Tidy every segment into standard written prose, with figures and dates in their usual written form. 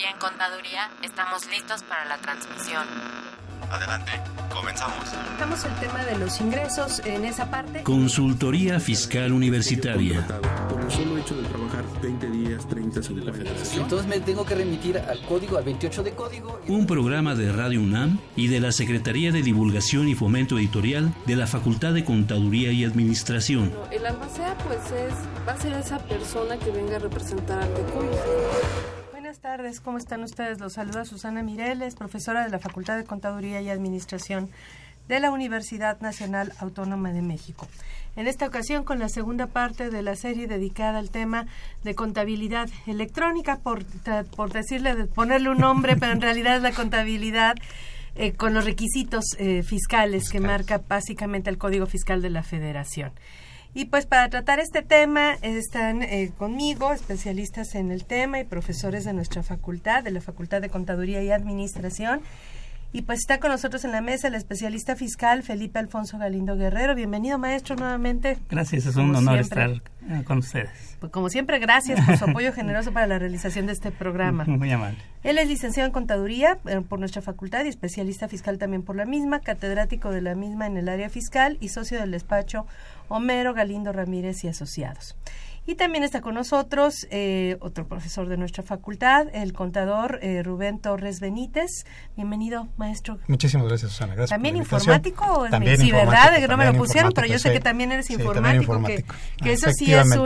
y en Contaduría estamos listos para la transmisión. Adelante, comenzamos. Estamos el tema de los ingresos en esa parte. Consultoría Fiscal Universitaria. Por el solo hecho de trabajar 20 días, 30 de la Federación. Entonces me tengo que remitir al código, al 28 de código. Un programa de Radio UNAM y de la Secretaría de Divulgación y Fomento Editorial de la Facultad de Contaduría y Administración. Bueno, el albacea pues va a ser esa persona que venga a representar al DECUI. Buenas tardes, ¿cómo están ustedes? Los saluda Susana Mireles, profesora de la Facultad de Contaduría y Administración de la Universidad Nacional Autónoma de México. En esta ocasión con la segunda parte de la serie dedicada al tema de contabilidad electrónica, por decirle, ponerle un nombre, pero en realidad es la contabilidad con los requisitos fiscales que marca básicamente el Código Fiscal de la Federación. Y pues para tratar este tema están conmigo especialistas en el tema y profesores de nuestra facultad, de la Facultad de Contaduría y Administración. Y pues está con nosotros en la mesa el especialista fiscal Felipe Alfonso Galindo Guerrero. Bienvenido, maestro, nuevamente. Gracias, es un honor estar con ustedes. Pues como siempre, gracias por su apoyo generoso para la realización de este programa. Muy amable. Él es licenciado en Contaduría por nuestra facultad y especialista fiscal también por la misma, catedrático de la misma en el área fiscal y socio del despacho Homero Galindo Ramírez y Asociados. Y también está con nosotros otro profesor de nuestra facultad, el contador Rubén Torres Benítez. Bienvenido, maestro. Muchísimas gracias, Susana. Gracias. ¿También informático? También sí, ¿verdad? Que no me lo pusieron, pero yo sé que también eres informático. También informático. Que eso sí es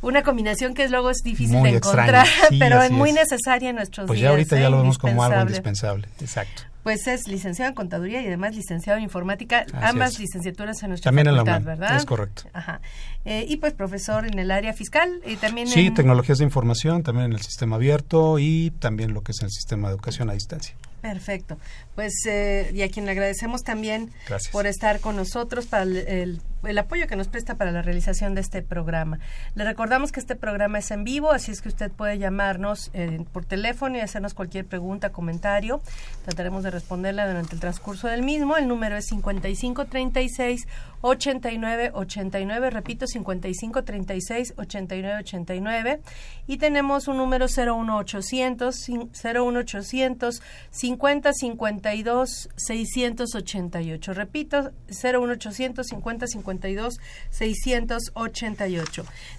una combinación que luego es difícil muy de encontrar, sí, pero es muy necesaria en nuestros días. Pues ya ahorita ya lo vemos como algo indispensable. Exacto. Pues es licenciado en Contaduría y además licenciado en Informática, así ambas es. Licenciaturas en nuestra también facultad, en la UNAM, ¿verdad? Es correcto. Ajá. Y pues profesor en el área fiscal y también sí, en tecnologías de información, también en el sistema abierto y también lo que es el sistema de educación a distancia. Perfecto. Pues y a quien le agradecemos también gracias. Por estar con nosotros para el apoyo que nos presta para la realización de este programa. Le recordamos que este programa es en vivo, así es que usted puede llamarnos por teléfono y hacernos cualquier pregunta, comentario. Trataremos de responderla durante el transcurso del mismo. El número es 5536-8989, repito, 5536-8989. Y tenemos un número 01800-5052-688, repito, 01800-5052-688.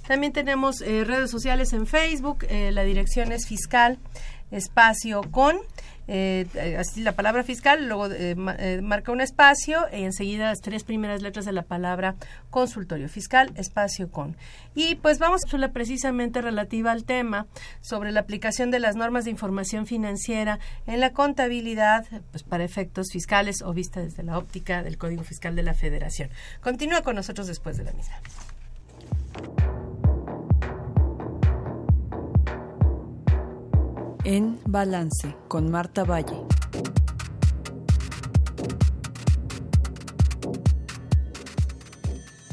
También tenemos redes sociales en Facebook, la dirección es fiscal espacio con, así la palabra fiscal, luego marca un espacio y enseguida las tres primeras letras de la palabra consultorio fiscal, espacio con. Y pues vamos a la precisamente relativa al tema sobre la aplicación de las normas de información financiera en la contabilidad pues para efectos fiscales o vista desde la óptica del Código Fiscal de la Federación. Continúa con nosotros después de la misa. En Balance, con Marta Valle.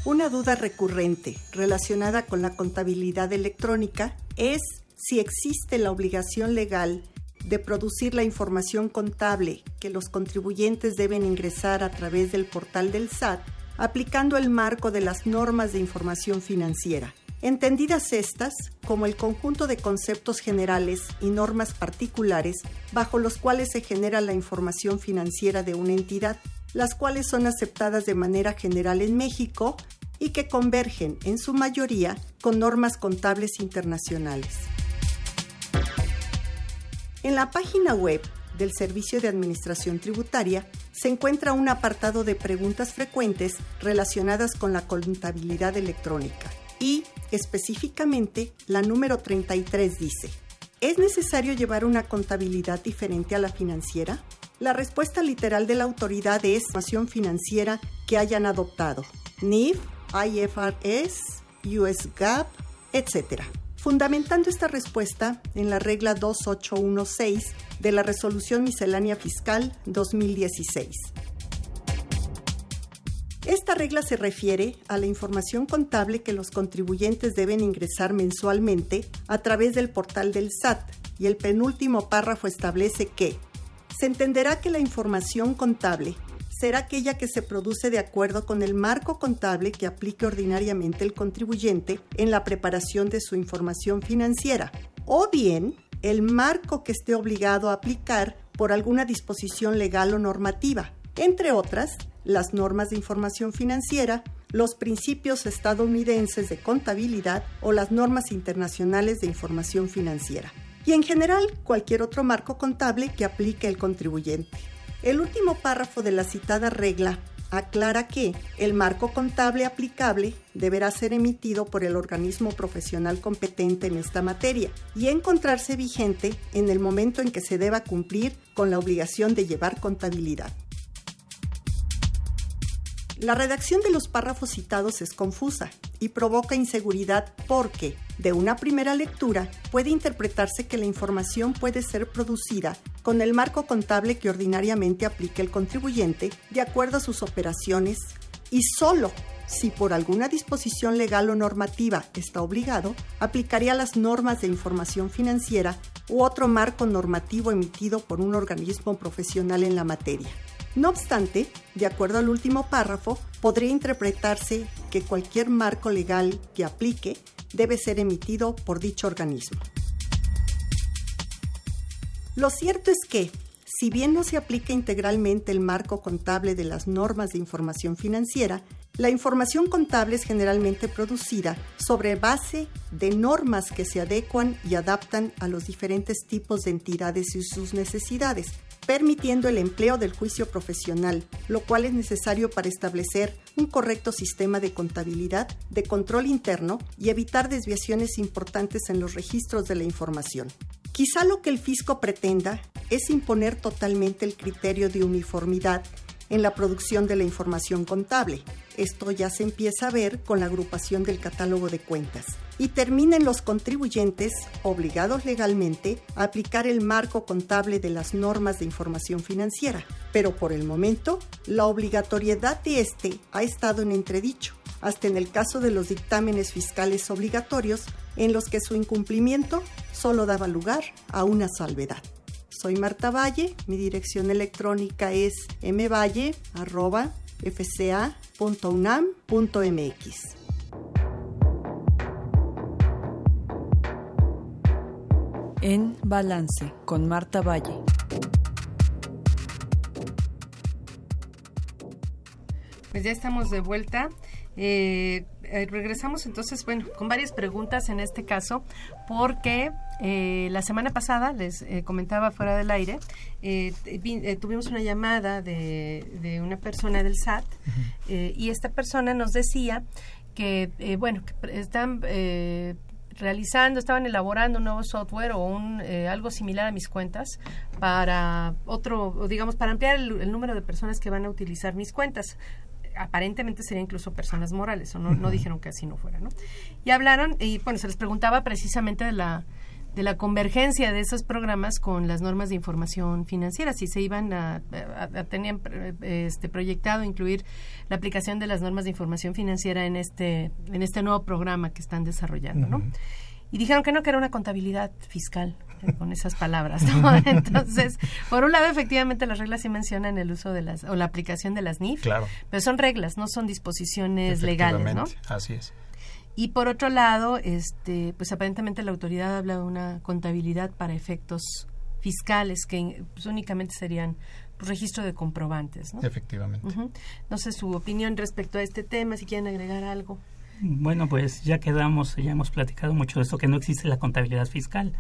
Una duda recurrente relacionada con la contabilidad electrónica es si existe la obligación legal de producir la información contable que los contribuyentes deben ingresar a través del portal del SAT, aplicando el marco de las normas de información financiera. Entendidas estas como el conjunto de conceptos generales y normas particulares bajo los cuales se genera la información financiera de una entidad, las cuales son aceptadas de manera general en México y que convergen en su mayoría con normas contables internacionales. En la página web del Servicio de Administración Tributaria se encuentra un apartado de preguntas frecuentes relacionadas con la contabilidad electrónica. Y, específicamente, la número 33 dice, ¿es necesario llevar una contabilidad diferente a la financiera? La respuesta literal de la autoridad es información financiera que hayan adoptado, NIF, IFRS, US GAAP, etc. Fundamentando esta respuesta en la regla 2816 de la Resolución Miscelánea Fiscal 2016. Esta regla se refiere a la información contable que los contribuyentes deben ingresar mensualmente a través del portal del SAT y el penúltimo párrafo establece que se entenderá que la información contable será aquella que se produce de acuerdo con el marco contable que aplique ordinariamente el contribuyente en la preparación de su información financiera o bien el marco que esté obligado a aplicar por alguna disposición legal o normativa, entre otras, las normas de información financiera, los principios estadounidenses de contabilidad o las normas internacionales de información financiera, y en general cualquier otro marco contable que aplique el contribuyente. El último párrafo de la citada regla aclara que el marco contable aplicable deberá ser emitido por el organismo profesional competente en esta materia y encontrarse vigente en el momento en que se deba cumplir con la obligación de llevar contabilidad. La redacción de los párrafos citados es confusa y provoca inseguridad porque, de una primera lectura, puede interpretarse que la información puede ser producida con el marco contable que ordinariamente aplica el contribuyente de acuerdo a sus operaciones y solo si por alguna disposición legal o normativa está obligado, aplicaría las normas de información financiera u otro marco normativo emitido por un organismo profesional en la materia. No obstante, de acuerdo al último párrafo, podría interpretarse que cualquier marco legal que aplique debe ser emitido por dicho organismo. Lo cierto es que, si bien no se aplica integralmente el marco contable de las normas de información financiera, la información contable es generalmente producida sobre base de normas que se adecuan y adaptan a los diferentes tipos de entidades y sus necesidades, permitiendo el empleo del juicio profesional, lo cual es necesario para establecer un correcto sistema de contabilidad, de control interno y evitar desviaciones importantes en los registros de la información. Quizá lo que el fisco pretenda es imponer totalmente el criterio de uniformidad en la producción de la información contable. Esto ya se empieza a ver con la agrupación del catálogo de cuentas. Y terminen los contribuyentes, obligados legalmente, a aplicar el marco contable de las normas de información financiera. Pero por el momento, la obligatoriedad de este ha estado en entredicho, hasta en el caso de los dictámenes fiscales obligatorios, en los que su incumplimiento solo daba lugar a una salvedad. Soy Marta Valle, mi dirección electrónica es mvalle@fca.unam.mx. En Balance, con Marta Valle. Pues ya estamos de vuelta. Regresamos entonces, bueno, con varias preguntas en este caso, porque la semana pasada, les comentaba fuera del aire, tuvimos una llamada de una persona del SAT, y esta persona nos decía que, estaban elaborando un nuevo software o algo similar a mis cuentas para ampliar el número de personas que van a utilizar mis cuentas. Aparentemente serían incluso personas morales, o no dijeron que así no fuera, ¿no? Y hablaron, y bueno, se les preguntaba precisamente de la convergencia de esos programas con las normas de información financiera, si se iban tenían proyectado incluir la aplicación de las normas de información financiera en este nuevo programa que están desarrollando, ¿no? Uh-huh. Y dijeron que no, que era una contabilidad fiscal, con esas palabras, ¿no? Entonces, por un lado, efectivamente, las reglas sí mencionan el uso de las, o la aplicación de las NIF, claro, pero son reglas, no son disposiciones legales, ¿no? Así es. Y por otro lado, pues aparentemente la autoridad habla de una contabilidad para efectos fiscales que pues, únicamente serían registro de comprobantes, ¿no? Efectivamente. Uh-huh. No sé su opinión respecto a este tema, si quieren agregar algo. Bueno, pues ya hemos platicado mucho de esto, que no existe la contabilidad fiscal.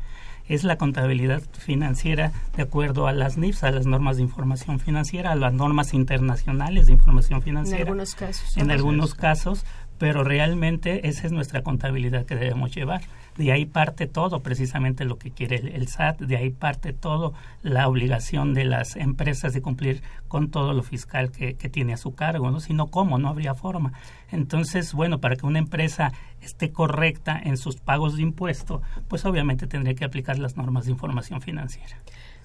Es la contabilidad financiera de acuerdo a las NIFs, a las normas de información financiera, a las normas internacionales de información financiera. En algunos casos. Pero realmente esa es nuestra contabilidad que debemos llevar. De ahí parte todo, precisamente lo que quiere el SAT, de ahí parte todo la obligación de las empresas de cumplir con todo lo fiscal que tiene a su cargo, ¿no? Si no, ¿cómo? No habría forma. Entonces, bueno, para que una empresa esté correcta en sus pagos de impuesto, pues obviamente tendría que aplicar las normas de información financiera.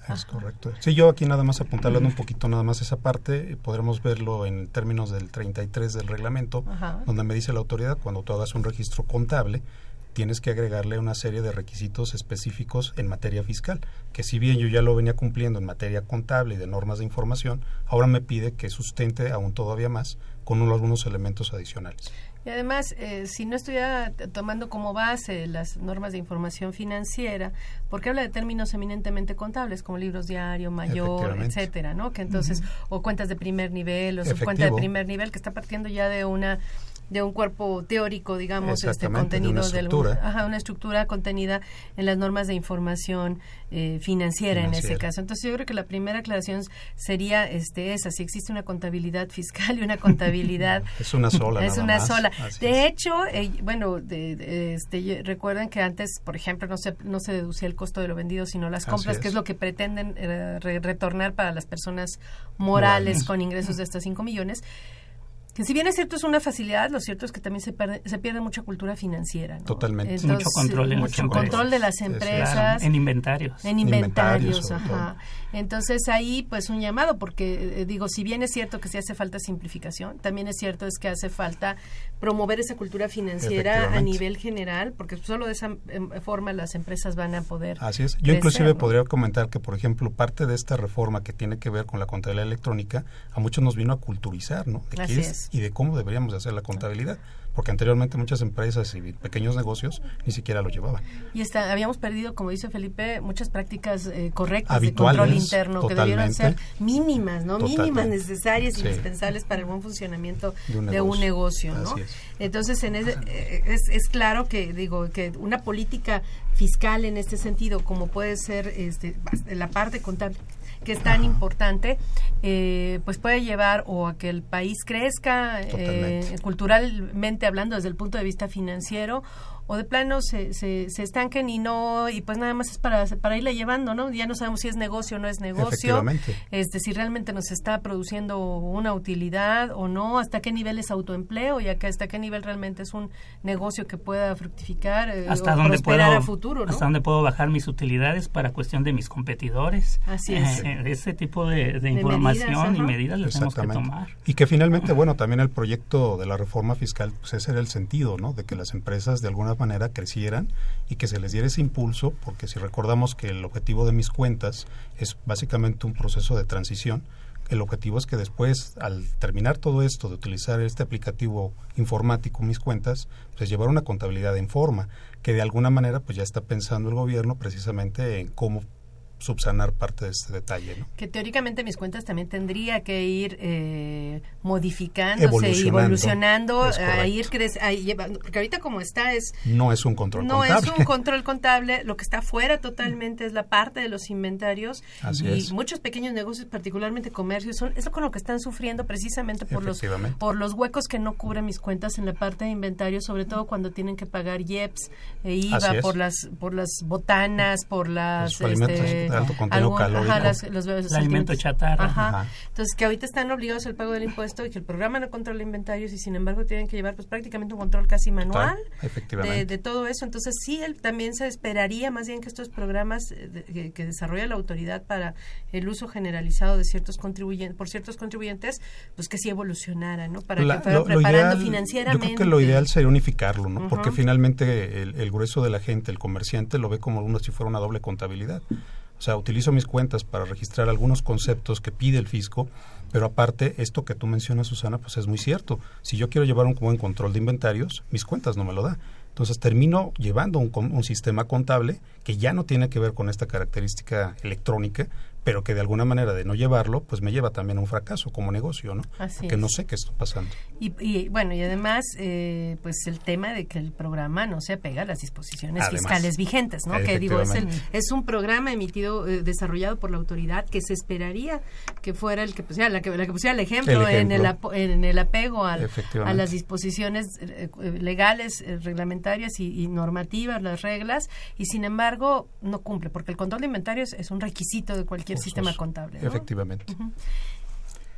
Es correcto. Sí, yo aquí nada más apuntalando un poquito nada más esa parte, podremos verlo en términos del 33 del reglamento, ajá, donde me dice la autoridad, cuando tú hagas un registro contable, tienes que agregarle una serie de requisitos específicos en materia fiscal, que si bien yo ya lo venía cumpliendo en materia contable y de normas de información, ahora me pide que sustente aún todavía más con algunos elementos adicionales. Y además, si no estuviera tomando como base las normas de información financiera, porque habla de términos eminentemente contables, como libros diario, mayor, etcétera, ¿no? Que entonces, o cuentas de primer nivel, o subcuenta de primer nivel, que está partiendo ya de un cuerpo teórico, digamos, contenido de una estructura. Una estructura contenida en las normas de información financiera en ese caso. Entonces yo creo que la primera aclaración sería esa, si existe una contabilidad fiscal y una contabilidad es una sola. De hecho, recuerden que antes, por ejemplo, no se deducía el costo de lo vendido, sino las compras, que es lo que pretenden retornar para las personas morales con ingresos de hasta 5 millones. Que si bien es cierto, es una facilidad, lo cierto es que también se pierde mucha cultura financiera, ¿no? Totalmente. Entonces, mucho control de las empresas. Claro, en inventarios. En inventarios. Entonces ahí pues un llamado, porque si bien es cierto que sí hace falta simplificación, también es cierto es que hace falta promover esa cultura financiera a nivel general, porque solo de esa forma las empresas van a poder. Así es. Yo inclusive podría comentar que, por ejemplo, parte de esta reforma que tiene que ver con la contabilidad electrónica, a muchos nos vino a culturizar, ¿no? De qué es y de cómo deberíamos hacer la contabilidad, porque anteriormente muchas empresas y pequeños negocios ni siquiera lo llevaban. Y habíamos perdido, como dice Felipe, muchas prácticas correctas habituales, de control interno, que debieron ser mínimas, ¿no? Mínimas, necesarias, indispensables para el buen funcionamiento de un negocio, ¿no? Así es. Entonces, es claro que que una política fiscal en este sentido, como puede ser la parte contable, que es tan importante, pues puede llevar o a que el país crezca culturalmente hablando desde el punto de vista financiero, o de plano se estanquen y pues nada más es para irla llevando, ¿no? Ya no sabemos si es negocio o no es negocio, si realmente nos está produciendo una utilidad o no, hasta qué nivel es autoempleo y hasta qué nivel realmente es un negocio que pueda fructificar o prosperar a futuro, ¿no? Hasta dónde puedo bajar mis utilidades para cuestión de mis competidores. Así es. Ese tipo de información medidas, y medidas las tenemos que tomar. Y que finalmente, también el proyecto de la reforma fiscal, pues ese era el sentido, ¿no? De que las empresas de alguna manera crecieran y que se les diera ese impulso, porque si recordamos que el objetivo de mis cuentas es básicamente un proceso de transición, el objetivo es que después, al terminar todo esto de utilizar este aplicativo informático, mis cuentas, pues llevar una contabilidad en forma, que de alguna manera pues ya está pensando el gobierno precisamente en cómo subsanar parte de este detalle, ¿no? Que teóricamente mis cuentas también tendría que ir modificándose, evolucionando a ir creciendo, porque ahorita como está no es un control contable, lo que está fuera totalmente es la parte de los inventarios. Así es. Muchos pequeños negocios, particularmente comercios, es con lo que están sufriendo precisamente por los huecos que no cubren mis cuentas en la parte de inventario, sobre todo cuando tienen que pagar IEPS e IVA por las botanas, por las alto contenido calórico, los alimento chatarra. Entonces, que ahorita están obligados al pago del impuesto y que el programa no controla inventarios y, sin embargo, tienen que llevar pues prácticamente un control casi manual de todo eso. Entonces, sí, también se esperaría más bien que estos programas que desarrolla la autoridad para el uso generalizado de ciertos contribuyentes, pues que sí evolucionara, ¿no? Para que fueran preparando ideal, financieramente. Yo creo que lo ideal sería unificarlo, ¿no? Porque finalmente el grueso de la gente, el comerciante, lo ve como si fuera una doble contabilidad. O sea, utilizo mis cuentas para registrar algunos conceptos que pide el fisco, pero aparte, esto que tú mencionas, Susana, pues es muy cierto. Si yo quiero llevar un buen control de inventarios, mis cuentas no me lo da. Entonces, termino llevando un sistema contable que ya no tiene que ver con esta característica electrónica, pero que de alguna manera de no llevarlo, pues me lleva también a un fracaso como negocio, ¿no? Porque no sé qué está pasando. Y además, pues el tema de que el programa no se apega a las disposiciones fiscales vigentes, ¿no? Que es un programa emitido, desarrollado por la autoridad, que se esperaría que fuera el que pusiera, la que pusiera el ejemplo, en el apego a las disposiciones legales, reglamentarias y normativas, las reglas, y sin embargo no cumple, porque el control de inventarios es un requisito de cualquier sistema contable, ¿no? Efectivamente.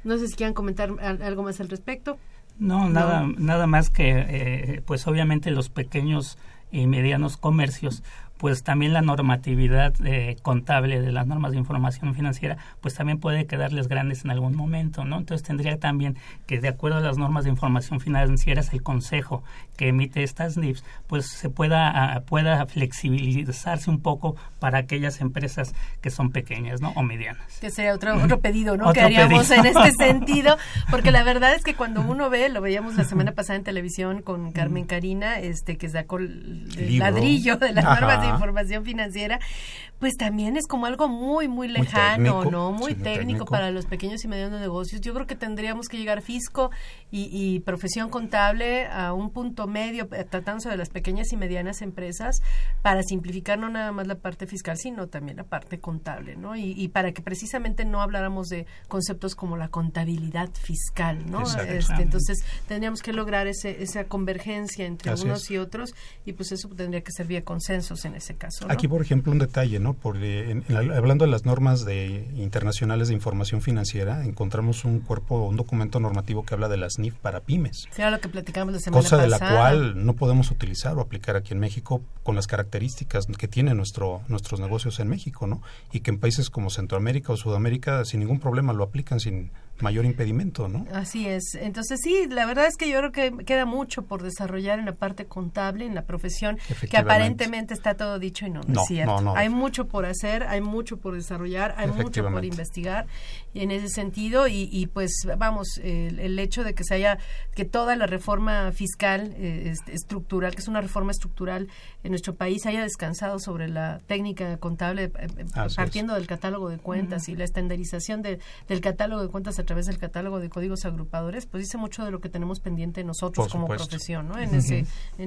No sé si quieran comentar algo más al respecto. Nada más que pues obviamente los pequeños y medianos comercios pues también la normatividad contable de las normas de información financiera, pues también puede quedarles grandes en algún momento, ¿no? Entonces tendría también que, de acuerdo a las normas de información financiera, el consejo que emite estas NIFs, pues se pueda flexibilizarse un poco para aquellas empresas que son pequeñas, ¿no? O medianas. Que sería otro pedido, ¿no? Que haríamos en este sentido, porque la verdad es que cuando uno ve, lo veíamos la semana pasada en televisión con Carmen Karina, que sacó el ladrillo de las normas de información financiera, pues también es como algo muy, muy lejano, muy técnico, ¿no? Muy técnico para los pequeños y medianos negocios. Yo creo que tendríamos que llegar fisco y profesión contable a un punto medio, tratándose de las pequeñas y medianas empresas, para simplificar no nada más la parte fiscal, sino también la parte contable, ¿no? Y para que precisamente no habláramos de conceptos como la contabilidad fiscal, ¿no? Entonces, tendríamos que lograr esa convergencia entre unos y otros, y pues eso tendría que ser vía consensos en ese caso, ¿no? Aquí, por ejemplo, un detalle, ¿no? Porque hablando de las normas internacionales de información financiera, encontramos un documento normativo que habla de las NIF para pymes. Era lo que platicamos la semana pasada. Cosa de la cual no podemos utilizar o aplicar aquí en México con las características que tienen nuestros negocios en México, ¿no? Y que en países como Centroamérica o Sudamérica sin ningún problema lo aplican sin mayor impedimento, ¿no? Así es. Entonces, sí, la verdad es que yo creo que queda mucho por desarrollar en la parte contable, en la profesión, que aparentemente está todo dicho y no es cierto. No. Hay mucho por hacer, hay mucho por desarrollar, hay mucho por investigar en ese sentido, y pues vamos, el hecho de que toda la reforma fiscal estructural, que es una reforma estructural en nuestro país, haya descansado sobre la técnica contable, partiendo del catálogo de cuentas y la estandarización del catálogo de cuentas a través del catálogo de códigos agrupadores, pues dice mucho de lo que tenemos pendiente nosotros como profesión, ¿no? En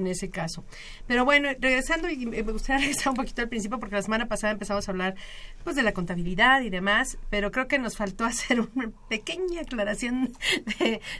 ese caso. Pero bueno, regresando, y me gustaría regresar un poquito al principio, porque la semana pasada empezamos a hablar pues de la contabilidad y demás, pero creo que nos faltó hacer una pequeña aclaración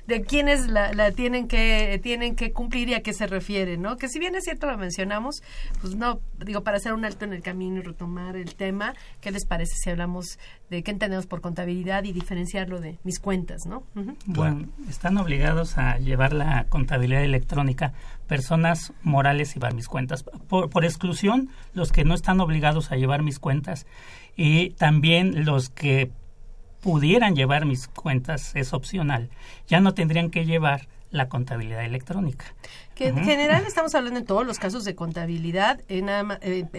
de quiénes la tienen que cumplir y a qué se refiere, ¿no? Que si bien es cierto lo mencionamos, pues no, digo, para hacer un alto en el camino y retomar el tema, ¿qué les parece si hablamos de qué entendemos por contabilidad y diferenciarlo de mis cuentas, ¿no? Uh-huh. Bueno, están obligados a llevar la contabilidad electrónica personas morales y llevar mis cuentas. Por exclusión, los que no están obligados a llevar mis cuentas, y también los que pudieran llevar mis cuentas, es opcional, ya no tendrían que llevar la contabilidad electrónica. Que en general estamos hablando en todos los casos de contabilidad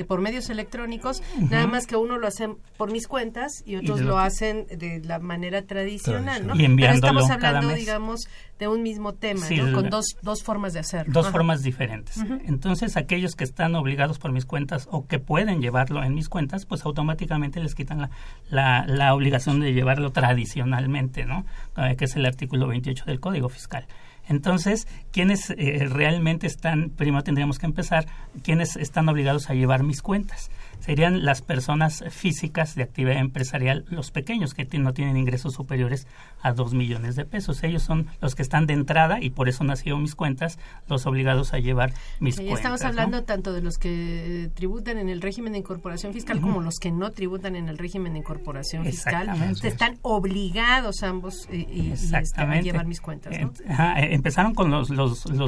por medios electrónicos, nada más que uno lo hace por mis cuentas y otros lo hacen de la manera tradicional, ¿no? Y enviándolo. Pero estamos hablando, digamos, de un mismo tema, sí, ¿no? Con dos formas de hacerlo. Dos formas diferentes. Uh-huh. Entonces, aquellos que están obligados por mis cuentas o que pueden llevarlo en mis cuentas, pues automáticamente les quitan la obligación de llevarlo tradicionalmente, ¿no? Que es el artículo 28 del Código Fiscal. Entonces, ¿quiénes realmente están? Primero tendríamos que empezar, ¿quiénes están obligados a llevar mis cuentas? Serían las personas físicas de actividad empresarial, los pequeños que no tienen ingresos superiores a $2,000,000. Ellos son los que están de entrada, y por eso nacieron mis cuentas, los obligados a llevar mis cuentas. Estamos hablando, ¿no?, tanto de los que tributan en el régimen de incorporación fiscal como los que no tributan en el régimen de incorporación fiscal. Están obligados ambos a llevar mis cuentas, ¿no? Empezaron con los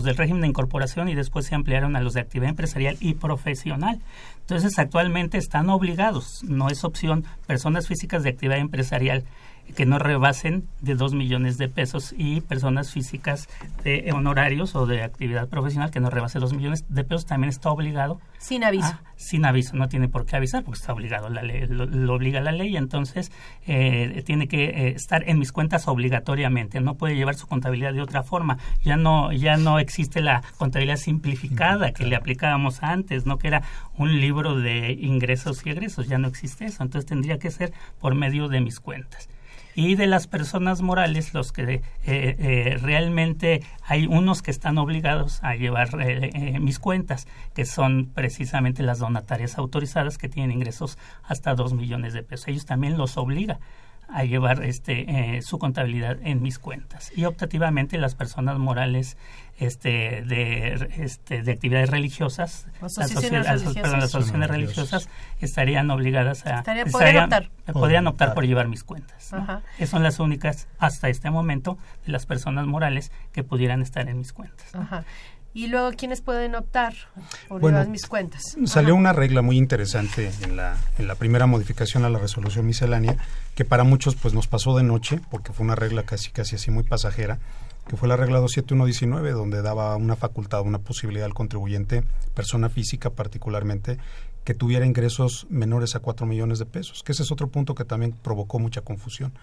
del régimen de incorporación y después se ampliaron a los de actividad empresarial y profesional. Entonces, actualmente están obligados, no es opción, personas físicas de actividad empresarial que no rebasen de $2,000,000 y personas físicas de honorarios o de actividad profesional que no rebase $2,000,000 también está obligado. Sin aviso. Sin aviso, no tiene por qué avisar porque está obligado, la ley, lo obliga la ley, entonces tiene que estar en mis cuentas obligatoriamente, no puede llevar su contabilidad de otra forma. Ya no existe la contabilidad simplificada que le aplicábamos antes, ¿no? Que era un libro de ingresos y egresos, ya no existe eso, entonces tendría que ser por medio de mis cuentas. Y de las personas morales, los que realmente hay unos que están obligados a llevar mis cuentas, que son precisamente las donatarias autorizadas que tienen ingresos hasta $2,000,000. Ellos también los obliga a llevar su contabilidad en mis cuentas. Y optativamente las personas morales de actividades religiosas, asociaciones religiosas estarían obligadas a podrían optar por llevar mis cuentas, ¿no? Que son las únicas hasta este momento de las personas morales que pudieran estar en mis cuentas, ¿no? Ajá. y luego quiénes pueden optar por llevar mis cuentas. Salió una regla muy interesante en la primera modificación a la resolución miscelánea, que para muchos pues nos pasó de noche, porque fue una regla casi así muy pasajera, que fue la regla 27119, donde daba una facultad, una posibilidad al contribuyente, persona física particularmente, que tuviera ingresos menores a 4 millones de pesos, que ese es otro punto que también provocó mucha confusión.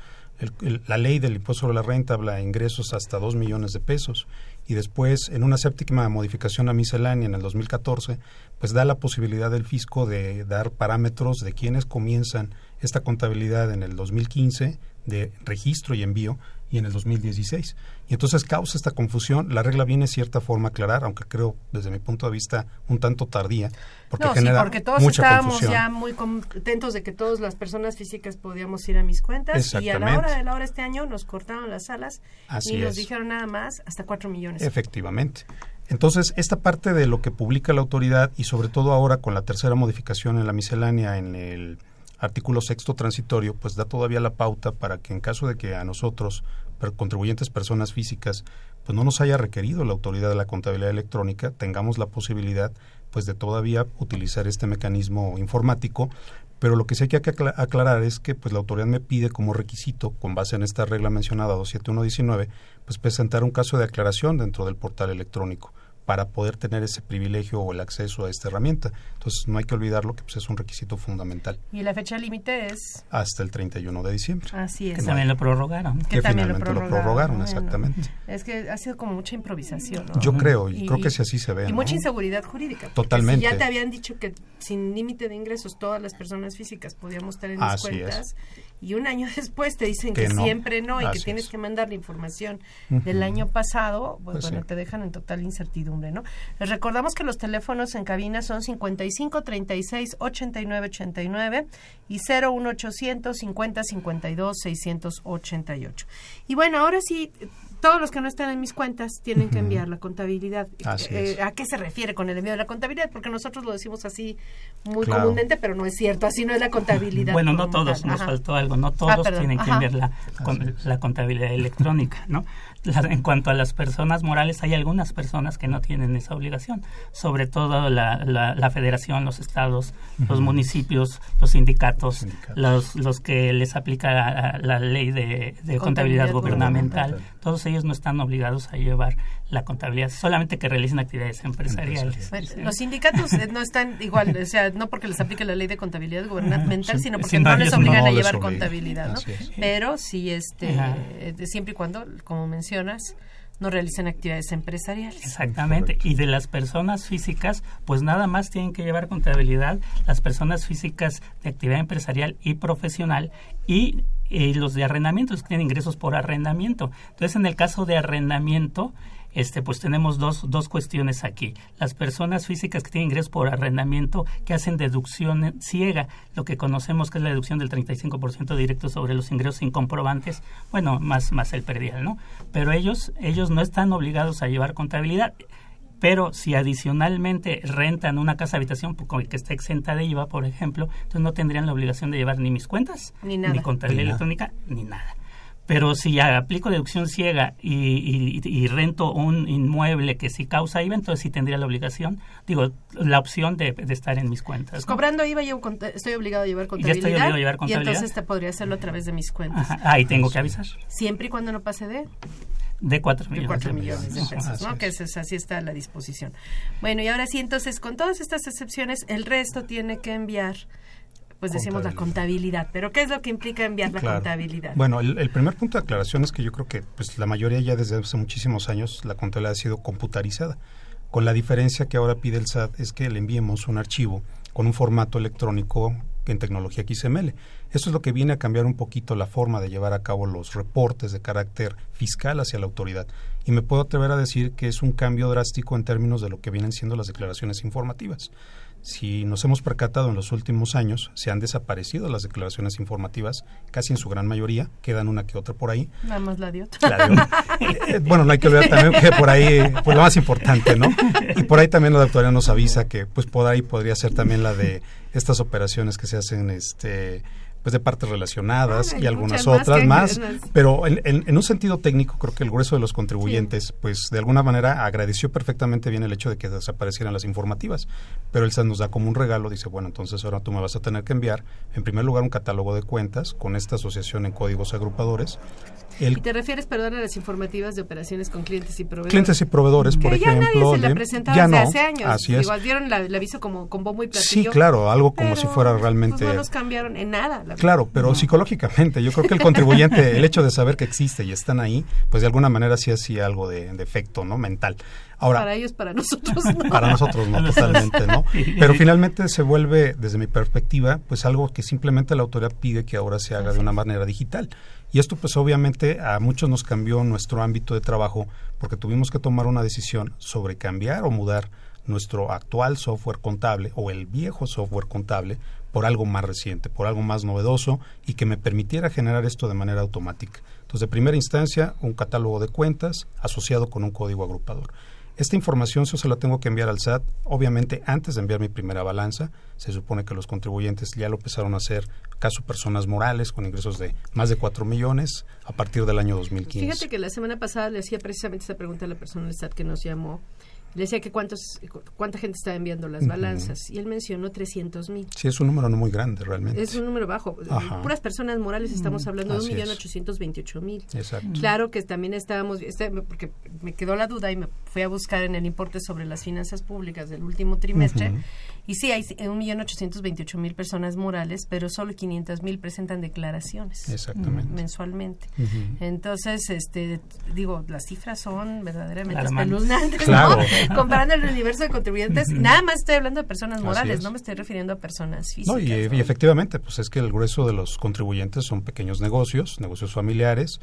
La ley del impuesto sobre la renta habla de ingresos hasta 2 millones de pesos, y después, en una séptima modificación a miscelánea en el 2014, pues da la posibilidad del fisco de dar parámetros de quienes comienzan esta contabilidad en el 2015 de registro y envío, y en el 2016. Y entonces causa esta confusión. La regla viene de cierta forma a aclarar, aunque creo, desde mi punto de vista, un tanto tardía, porque genera porque todos mucha estábamos confusión. Ya muy contentos de que todas las personas físicas podíamos ir a mis cuentas, y a la hora de la hora este año nos cortaron las alas. Así y nos dijeron nada más hasta 4 millones. Efectivamente. Entonces, esta parte de lo que publica la autoridad, y sobre todo ahora con la tercera modificación en la miscelánea en el artículo 6º transitorio, pues da todavía la pauta para que en caso de que a nosotros, contribuyentes personas físicas, pues no nos haya requerido la autoridad de la contabilidad electrónica, tengamos la posibilidad pues de todavía utilizar este mecanismo informático. Pero lo que sí hay que aclarar es que pues la autoridad me pide como requisito, con base en esta regla mencionada 27119, pues presentar un caso de aclaración dentro del portal electrónico, para poder tener ese privilegio o el acceso a esta herramienta. Entonces, no hay que olvidarlo, que pues, es un requisito fundamental. Y la fecha límite es hasta el 31 de diciembre. Así es. Que también lo prorrogaron. Que también lo prorrogaron, bueno, exactamente. Es que ha sido como mucha improvisación, ¿no? Yo creo, y creo que si así se ve. Y ¿no? Mucha inseguridad jurídica. Totalmente. Si ya te habían dicho que sin límite de ingresos todas las personas físicas podíamos estar en las cuentas. Y un año después te dicen que no, siempre no, y que tienes que mandar la información del año pasado, pues te dejan en total incertidumbre, ¿no? Les recordamos que los teléfonos en cabina son 55 36 89 89 y 01800 50 52 688. Y bueno, ahora sí, todos los que no están en mis cuentas tienen que enviar la contabilidad. ¿A qué se refiere con el envío de la contabilidad? Porque nosotros lo decimos así muy comúnmente, pero no es cierto, así no es la contabilidad. Bueno, no todos, nos faltó algo. No todos tienen que enviar la contabilidad electrónica, ¿no? En cuanto a las personas morales, hay algunas personas que no tienen esa obligación, sobre todo la federación, los estados, los municipios, los sindicatos. Los que les aplica la ley de contabilidad gubernamental, todos ellos no están obligados a llevar la contabilidad, solamente que realicen actividades empresariales. Bueno, ¿sí? Los sindicatos no están igual, o sea, no porque les aplique la ley de contabilidad gubernamental, sino porque no les obligan a llevar contabilidad, ¿no? Pero sí, siempre y cuando, como mencionas, no realizan actividades empresariales. Exactamente. Correcto. Y de las personas físicas, pues nada más tienen que llevar contabilidad las personas físicas de actividad empresarial y profesional, y los de arrendamiento, los que tienen ingresos por arrendamiento. Entonces, en el caso de arrendamiento, pues tenemos dos cuestiones aquí. Las personas físicas que tienen ingresos por arrendamiento, que hacen deducción ciega, lo que conocemos que es la deducción del 35% directo sobre los ingresos sin comprobantes, bueno, más el predial, ¿no? Pero ellos no están obligados a llevar contabilidad. Pero si adicionalmente rentan una casa habitación que está exenta de IVA, por ejemplo, entonces no tendrían la obligación de llevar ni mis cuentas, ni contabilidad electrónica, ni nada. Pero si aplico deducción ciega y rento un inmueble que sí causa IVA, entonces sí tendría la obligación, la opción de estar en mis cuentas. Pues, ¿no? Cobrando IVA yo estoy obligado a llevar contabilidad. Ya estoy obligado a llevar contabilidad. Y entonces te podría hacerlo a través de mis cuentas. Ahí tengo que avisar. Siempre y cuando no pase de 4 millones de pesos, ¿no? Que así está la disposición. Bueno, y ahora sí, entonces, con todas estas excepciones, el resto tiene que enviar, pues decimos, la contabilidad. ¿Pero qué es lo que implica enviar la contabilidad? Bueno, el primer punto de aclaración es que yo creo que pues la mayoría ya desde hace muchísimos años la contabilidad ha sido computarizada, con la diferencia que ahora pide el SAT es que le enviemos un archivo con un formato electrónico en tecnología XML. Eso es lo que viene a cambiar un poquito la forma de llevar a cabo los reportes de carácter fiscal hacia la autoridad. Y me puedo atrever a decir que es un cambio drástico en términos de lo que vienen siendo las declaraciones informativas. Si nos hemos percatado en los últimos años, se han desaparecido las declaraciones informativas, casi en su gran mayoría, quedan una que otra por ahí. Nada más la de otra. Bueno, no hay que olvidar también que por ahí, pues lo más importante, ¿no? Y por ahí también la autoridad nos avisa que, pues por ahí podría ser también la de estas operaciones que se hacen, pues de partes relacionadas y algunas otras más, pero en un sentido técnico creo que el grueso de los contribuyentes pues de alguna manera agradeció perfectamente bien el hecho de que desaparecieran las informativas, pero el SAT nos da como un regalo, dice, bueno, entonces ahora tú me vas a tener que enviar en primer lugar un catálogo de cuentas con esta asociación en códigos agrupadores. ¿Y te refieres, perdón, a las informativas de operaciones con clientes y proveedores? Clientes y proveedores, por ejemplo. Que ya nadie se la presentaba desde hace años. Así es. Igual dieron el aviso como con bombo y platillo. Sí, claro, algo como si fuera realmente... Pues no los cambiaron en nada. Claro, pero no. Psicológicamente, yo creo que el contribuyente, el hecho de saber que existe y están ahí, pues de alguna manera sí hacía algo de efecto, ¿no?, mental. Ahora, para ellos, para nosotros no. Para nosotros no, totalmente, ¿no? Pero finalmente se vuelve, desde mi perspectiva, pues algo que simplemente la autoridad pide que ahora se haga de una manera digital. Y esto pues obviamente a muchos nos cambió nuestro ámbito de trabajo porque tuvimos que tomar una decisión sobre cambiar o mudar nuestro actual software contable o el viejo software contable por algo más reciente, por algo más novedoso y que me permitiera generar esto de manera automática. Entonces, de primera instancia, un catálogo de cuentas asociado con un código agrupador. Esta información yo se la tengo que enviar al SAT, obviamente antes de enviar mi primera balanza. Se supone que los contribuyentes ya lo empezaron a hacer, caso personas morales con ingresos de más de 4 millones a partir del año 2015. Fíjate que la semana pasada le hacía precisamente esta pregunta a la persona del SAT que nos llamó. Le decía que cuánta gente está enviando las balanzas y él mencionó 300,000. Sí, es un número no muy grande realmente. Es un número bajo. Ajá. Puras personas morales estamos hablando de 1,828,000. Exacto. Claro que también porque me quedó la duda y me fui a buscar en el importe sobre las finanzas públicas del último trimestre. Y sí, hay 1,828,000 personas morales, pero solo 500,000 presentan declaraciones. Exactamente. Mensualmente. Entonces, digo, las cifras son verdaderamente espeluznantes, claro, ¿no? Comparando el universo de contribuyentes, nada más estoy hablando de personas morales, no me estoy refiriendo a personas físicas. No, y efectivamente, pues es que el grueso de los contribuyentes son pequeños negocios, negocios familiares,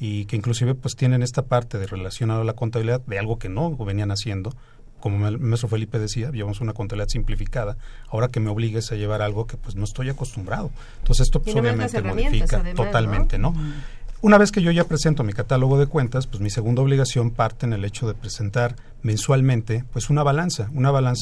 y que inclusive pues tienen esta parte de relacionado a la contabilidad de algo que no venían haciendo. Como el maestro Felipe decía, llevamos una contabilidad simplificada, ahora que me obligues a llevar algo que pues no estoy acostumbrado. Entonces esto pues, obviamente modifica totalmente, ¿no? Una vez que yo ya presento mi catálogo de cuentas, pues mi segunda obligación parte en el hecho de presentar mensualmente pues una balanza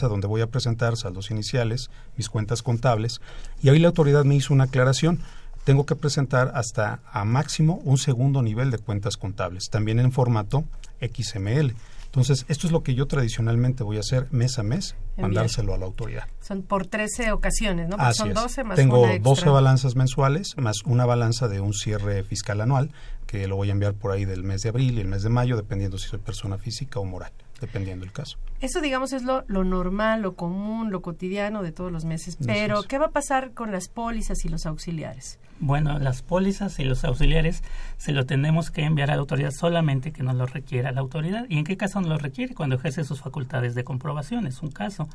donde voy a presentar saldos iniciales, mis cuentas contables, y ahí la autoridad me hizo una aclaración. Tengo que presentar hasta a máximo un segundo nivel de cuentas contables, también en formato XML. Entonces, esto es lo que yo tradicionalmente voy a hacer mes a mes, mandárselo a la autoridad. Son por 13 ocasiones, ¿no? Así son 12 más tengo una extra. 12 balanzas mensuales más una balanza de un cierre fiscal anual, que lo voy a enviar por ahí del mes de abril y el mes de mayo, dependiendo si soy persona física o moral, dependiendo del caso. Eso, digamos, es lo normal, lo común, lo cotidiano de todos los meses. Pero, ¿qué va a pasar con las pólizas y los auxiliares? Bueno, las pólizas y los auxiliares se lo tenemos que enviar a la autoridad solamente que nos lo requiera la autoridad. ¿Y en qué caso nos lo requiere? Cuando ejerce sus facultades de comprobación, es un caso.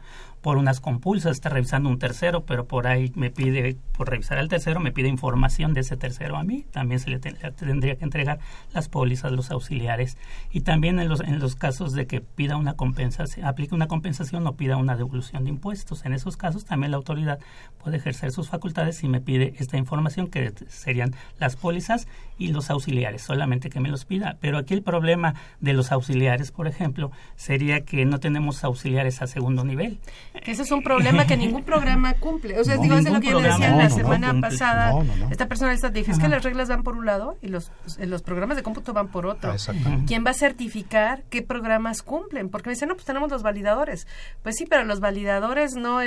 Por unas compulsas, está revisando un tercero, pero por ahí me pide, por revisar al tercero, me pide información de ese tercero a mí. También se le tendría que entregar las pólizas, los auxiliares. Y también en los casos de que pida una compensación, aplique una compensación o pida una devolución de impuestos. En esos casos también la autoridad puede ejercer sus facultades si me pide esta información, que serían las pólizas y los auxiliares, solamente que me los pida. Pero aquí el problema de los auxiliares, por ejemplo, sería que no tenemos auxiliares a segundo nivel. Ese es un problema que ningún programa cumple. O sea, no, digo, es lo que yo decía la semana pasada. Esta persona dije, es que las reglas van por un lado y los programas de cómputo van por otro. ¿Quién va a certificar qué programas cumplen? Porque me dicen, no, pues tenemos los validadores. Pues sí, pero los validadores no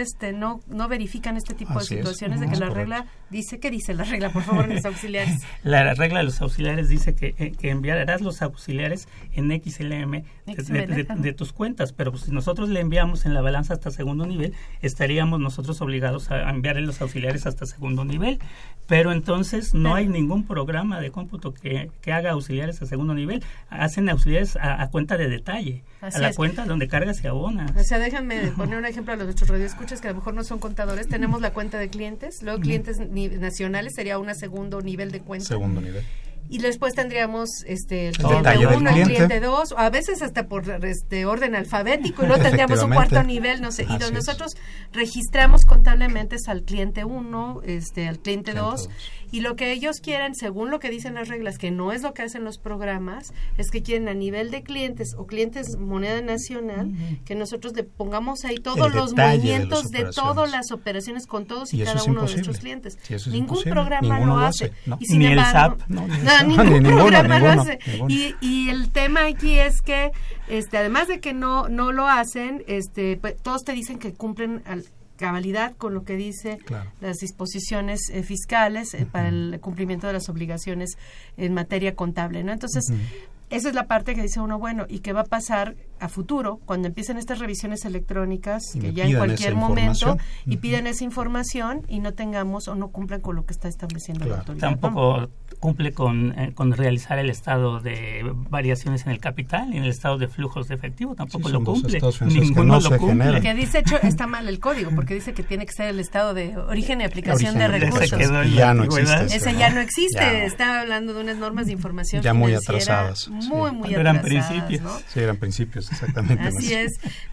verifican este tipo de situaciones de que la regla dice, ¿qué dice la regla? Por favor, los auxiliares. La regla de los auxiliares dice que enviarás los auxiliares en XML de tus cuentas, pero pues, si nosotros le enviamos en la balanza hasta segundo nivel, estaríamos nosotros obligados a enviarle los auxiliares hasta segundo nivel, pero entonces no hay ningún programa de cómputo que haga auxiliares a segundo nivel. Hacen auxiliares a cuenta de detalle. Así a la cuenta donde cargas y abonas. O sea, déjame poner un ejemplo a los nuestros radioescuchas que a lo mejor no son contadores. Tenemos la cuenta de clientes, luego clientes nacionales sería un segundo nivel de cuenta. Segundo nivel. y después tendríamos el cliente 1, el cliente 2, a veces hasta por orden alfabético, y luego tendríamos un cuarto nivel, no sé, y donde nosotros registramos contablemente es al cliente 1, al cliente 2, y lo que ellos quieran, según lo que dicen las reglas, que no es lo que hacen los programas, es que quieren a nivel de clientes o clientes moneda nacional, que nosotros le pongamos ahí todos los movimientos de todas las operaciones con todos y cada uno de nuestros clientes. Ningún programa lo hace. Ni el SAP. Ningún programa lo hace. Y el tema aquí es que, además de que no lo hacen, pues, todos te dicen que cumplen al cabalidad con lo que dice las disposiciones fiscales para el cumplimiento de las obligaciones en materia contable, ¿no? Entonces, esa es la parte que dice uno, bueno, ¿y qué va a pasar a futuro cuando empiecen estas revisiones electrónicas que ya en cualquier momento y piden esa información y no tengamos o no cumplan con lo que está estableciendo la autoridad? Tampoco cumple con realizar el estado de variaciones en el capital y en el estado de flujos de efectivo, tampoco lo cumple. Ninguno lo cumple. Lo que dice hecho está mal el código, porque dice que tiene que ser el estado de origen y aplicación de recursos. Ese ya no existe. Está hablando de unas normas de información ya muy atrasadas. Muy atrasadas. Eran principios. Exactamente. Así es.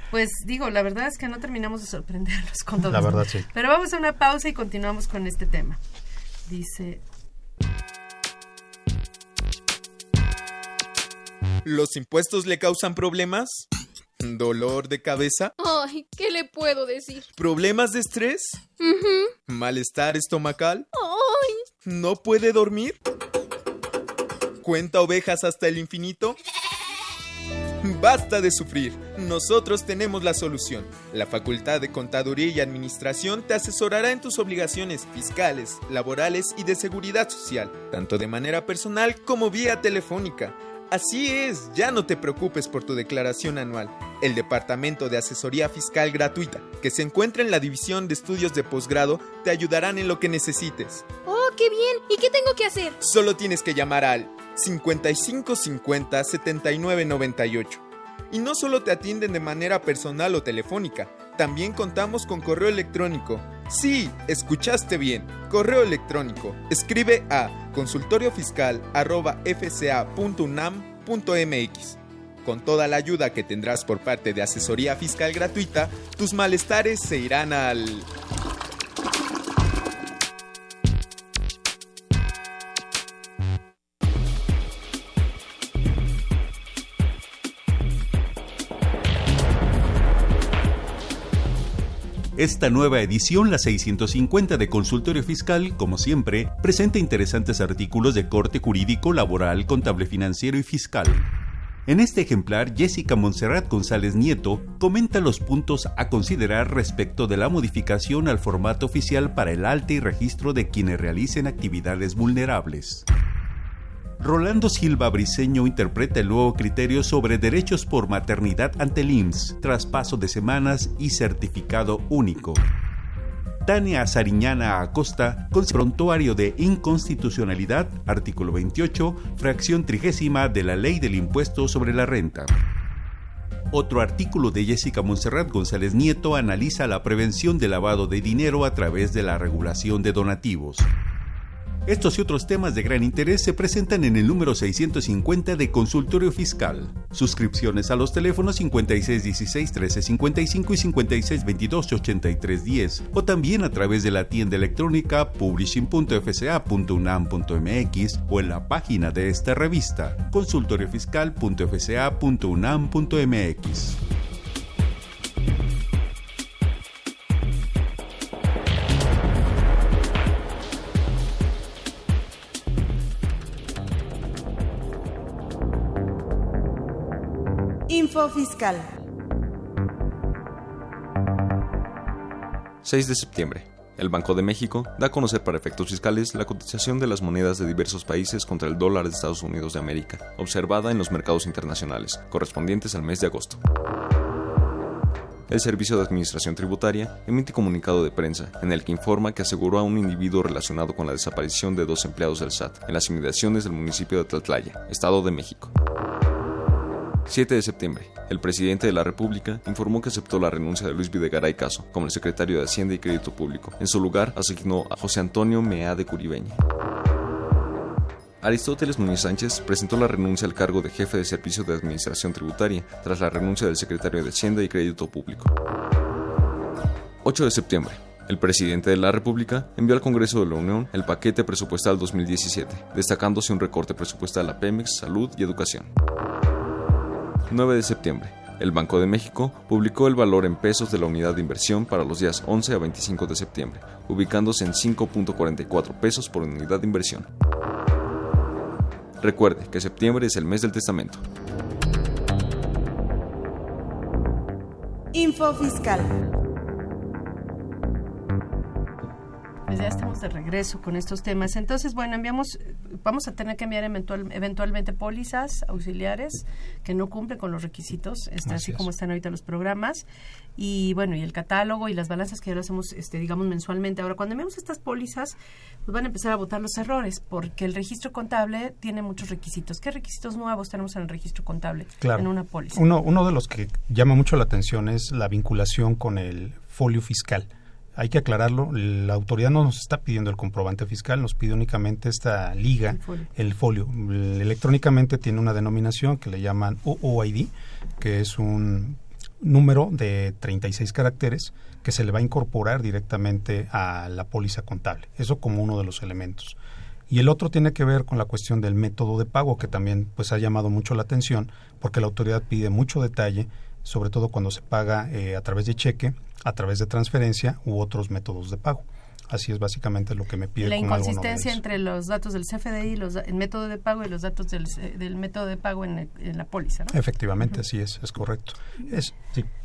Pues digo, la verdad es que no terminamos de sorprendernos con todo. La verdad, sí. Pero vamos a una pausa y continuamos con este tema. Dice: ¿los impuestos le causan problemas? ¿Dolor de cabeza? Ay, ¿qué le puedo decir? ¿Problemas de estrés? ¿Malestar estomacal? Ay. ¿No puede dormir? ¿Cuenta ovejas hasta el infinito? ¡Basta de sufrir! Nosotros tenemos la solución. La Facultad de Contaduría y Administración te asesorará en tus obligaciones fiscales, laborales y de seguridad social, tanto de manera personal como vía telefónica. Así es, ya no te preocupes por tu declaración anual. El Departamento de Asesoría Fiscal Gratuita, que se encuentra en la División de Estudios de Posgrado, te ayudarán en lo que necesites. ¡Oh, qué bien! ¿Y qué tengo que hacer? Solo tienes que llamar al 5550-7998. Y no solo te atienden de manera personal o telefónica, también contamos con correo electrónico. Sí, escuchaste bien, correo electrónico. Escribe a consultoriofiscal@fca.unam.mx. Con toda la ayuda que tendrás por parte de Asesoría Fiscal Gratuita, tus malestares se irán al... Esta nueva edición, la 650 de Consultorio Fiscal, como siempre, presenta interesantes artículos de corte jurídico, laboral, contable financiero y fiscal. En este ejemplar, Jessica Monserrat González Nieto comenta los puntos a considerar respecto de la modificación al formato oficial para el alta y registro de quienes realicen actividades vulnerables. Rolando Silva Briceño interpreta el nuevo criterio sobre derechos por maternidad ante el IMSS, traspaso de semanas y certificado único. Tania Sariñana Acosta, confrontuario de inconstitucionalidad, artículo 28, fracción 30 de la Ley del Impuesto sobre la Renta. Otro artículo de Jessica Monserrat González Nieto analiza la prevención de lavado de dinero a través de la regulación de donativos. Estos y otros temas de gran interés se presentan en el número 650 de Consultorio Fiscal. Suscripciones a los teléfonos 5616-1355 y 5622-8310 o también a través de la tienda electrónica publishing.fca.unam.mx o en la página de esta revista consultoriofiscal.fca.unam.mx. Fiscal. 6 de septiembre. El Banco de México da a conocer para efectos fiscales la cotización de las monedas de diversos países contra el dólar de Estados Unidos de América, observada en los mercados internacionales, correspondientes al mes de agosto. El Servicio de Administración Tributaria emite comunicado de prensa en el que informa que aseguró a un individuo relacionado con la desaparición de 2 empleados del SAT en las inmediaciones del municipio de Tlatlaya, Estado de México. 7 de septiembre. El presidente de la República informó que aceptó la renuncia de Luis Videgaray Caso como el secretario de Hacienda y Crédito Público. En su lugar, asignó a José Antonio Meade Kuribreña. Aristóteles Núñez Sánchez presentó la renuncia al cargo de jefe de Servicio de Administración Tributaria tras la renuncia del secretario de Hacienda y Crédito Público. 8 de septiembre. El presidente de la República envió al Congreso de la Unión el paquete presupuestal 2017, destacándose un recorte presupuestal a Pemex, Salud y Educación. 9 de septiembre. El Banco de México publicó el valor en pesos de la unidad de inversión para los días 11 a 25 de septiembre, ubicándose en 5.44 pesos por unidad de inversión. Recuerde que septiembre es el mes del testamento. Info Fiscal. Pues ya estamos de regreso con estos temas. Entonces, bueno, vamos a tener que enviar eventualmente pólizas auxiliares que no cumplen con los requisitos, así como están ahorita los programas. Y bueno, y el catálogo y las balanzas que ya lo hacemos, digamos, mensualmente. Ahora, cuando enviamos estas pólizas, pues van a empezar a botar los errores, porque el registro contable tiene muchos requisitos. ¿Qué requisitos nuevos tenemos en el registro contable? Claro. En una póliza. Uno de los que llama mucho la atención es la vinculación con el folio fiscal. Hay que aclararlo, la autoridad no nos está pidiendo el comprobante fiscal, nos pide únicamente esta liga, el folio. Electrónicamente tiene una denominación que le llaman OOID, que es un número de 36 caracteres que se le va a incorporar directamente a la póliza contable. Eso como uno de los elementos. Y el otro tiene que ver con la cuestión del método de pago, que también pues ha llamado mucho la atención, porque la autoridad pide mucho detalle, sobre todo cuando se paga a través de cheque, a través de transferencia u otros métodos de pago. Así es básicamente lo que me pide. La inconsistencia entre los datos del CFDI, el método de pago y los datos del método de pago en la póliza, ¿no? Efectivamente, así es correcto.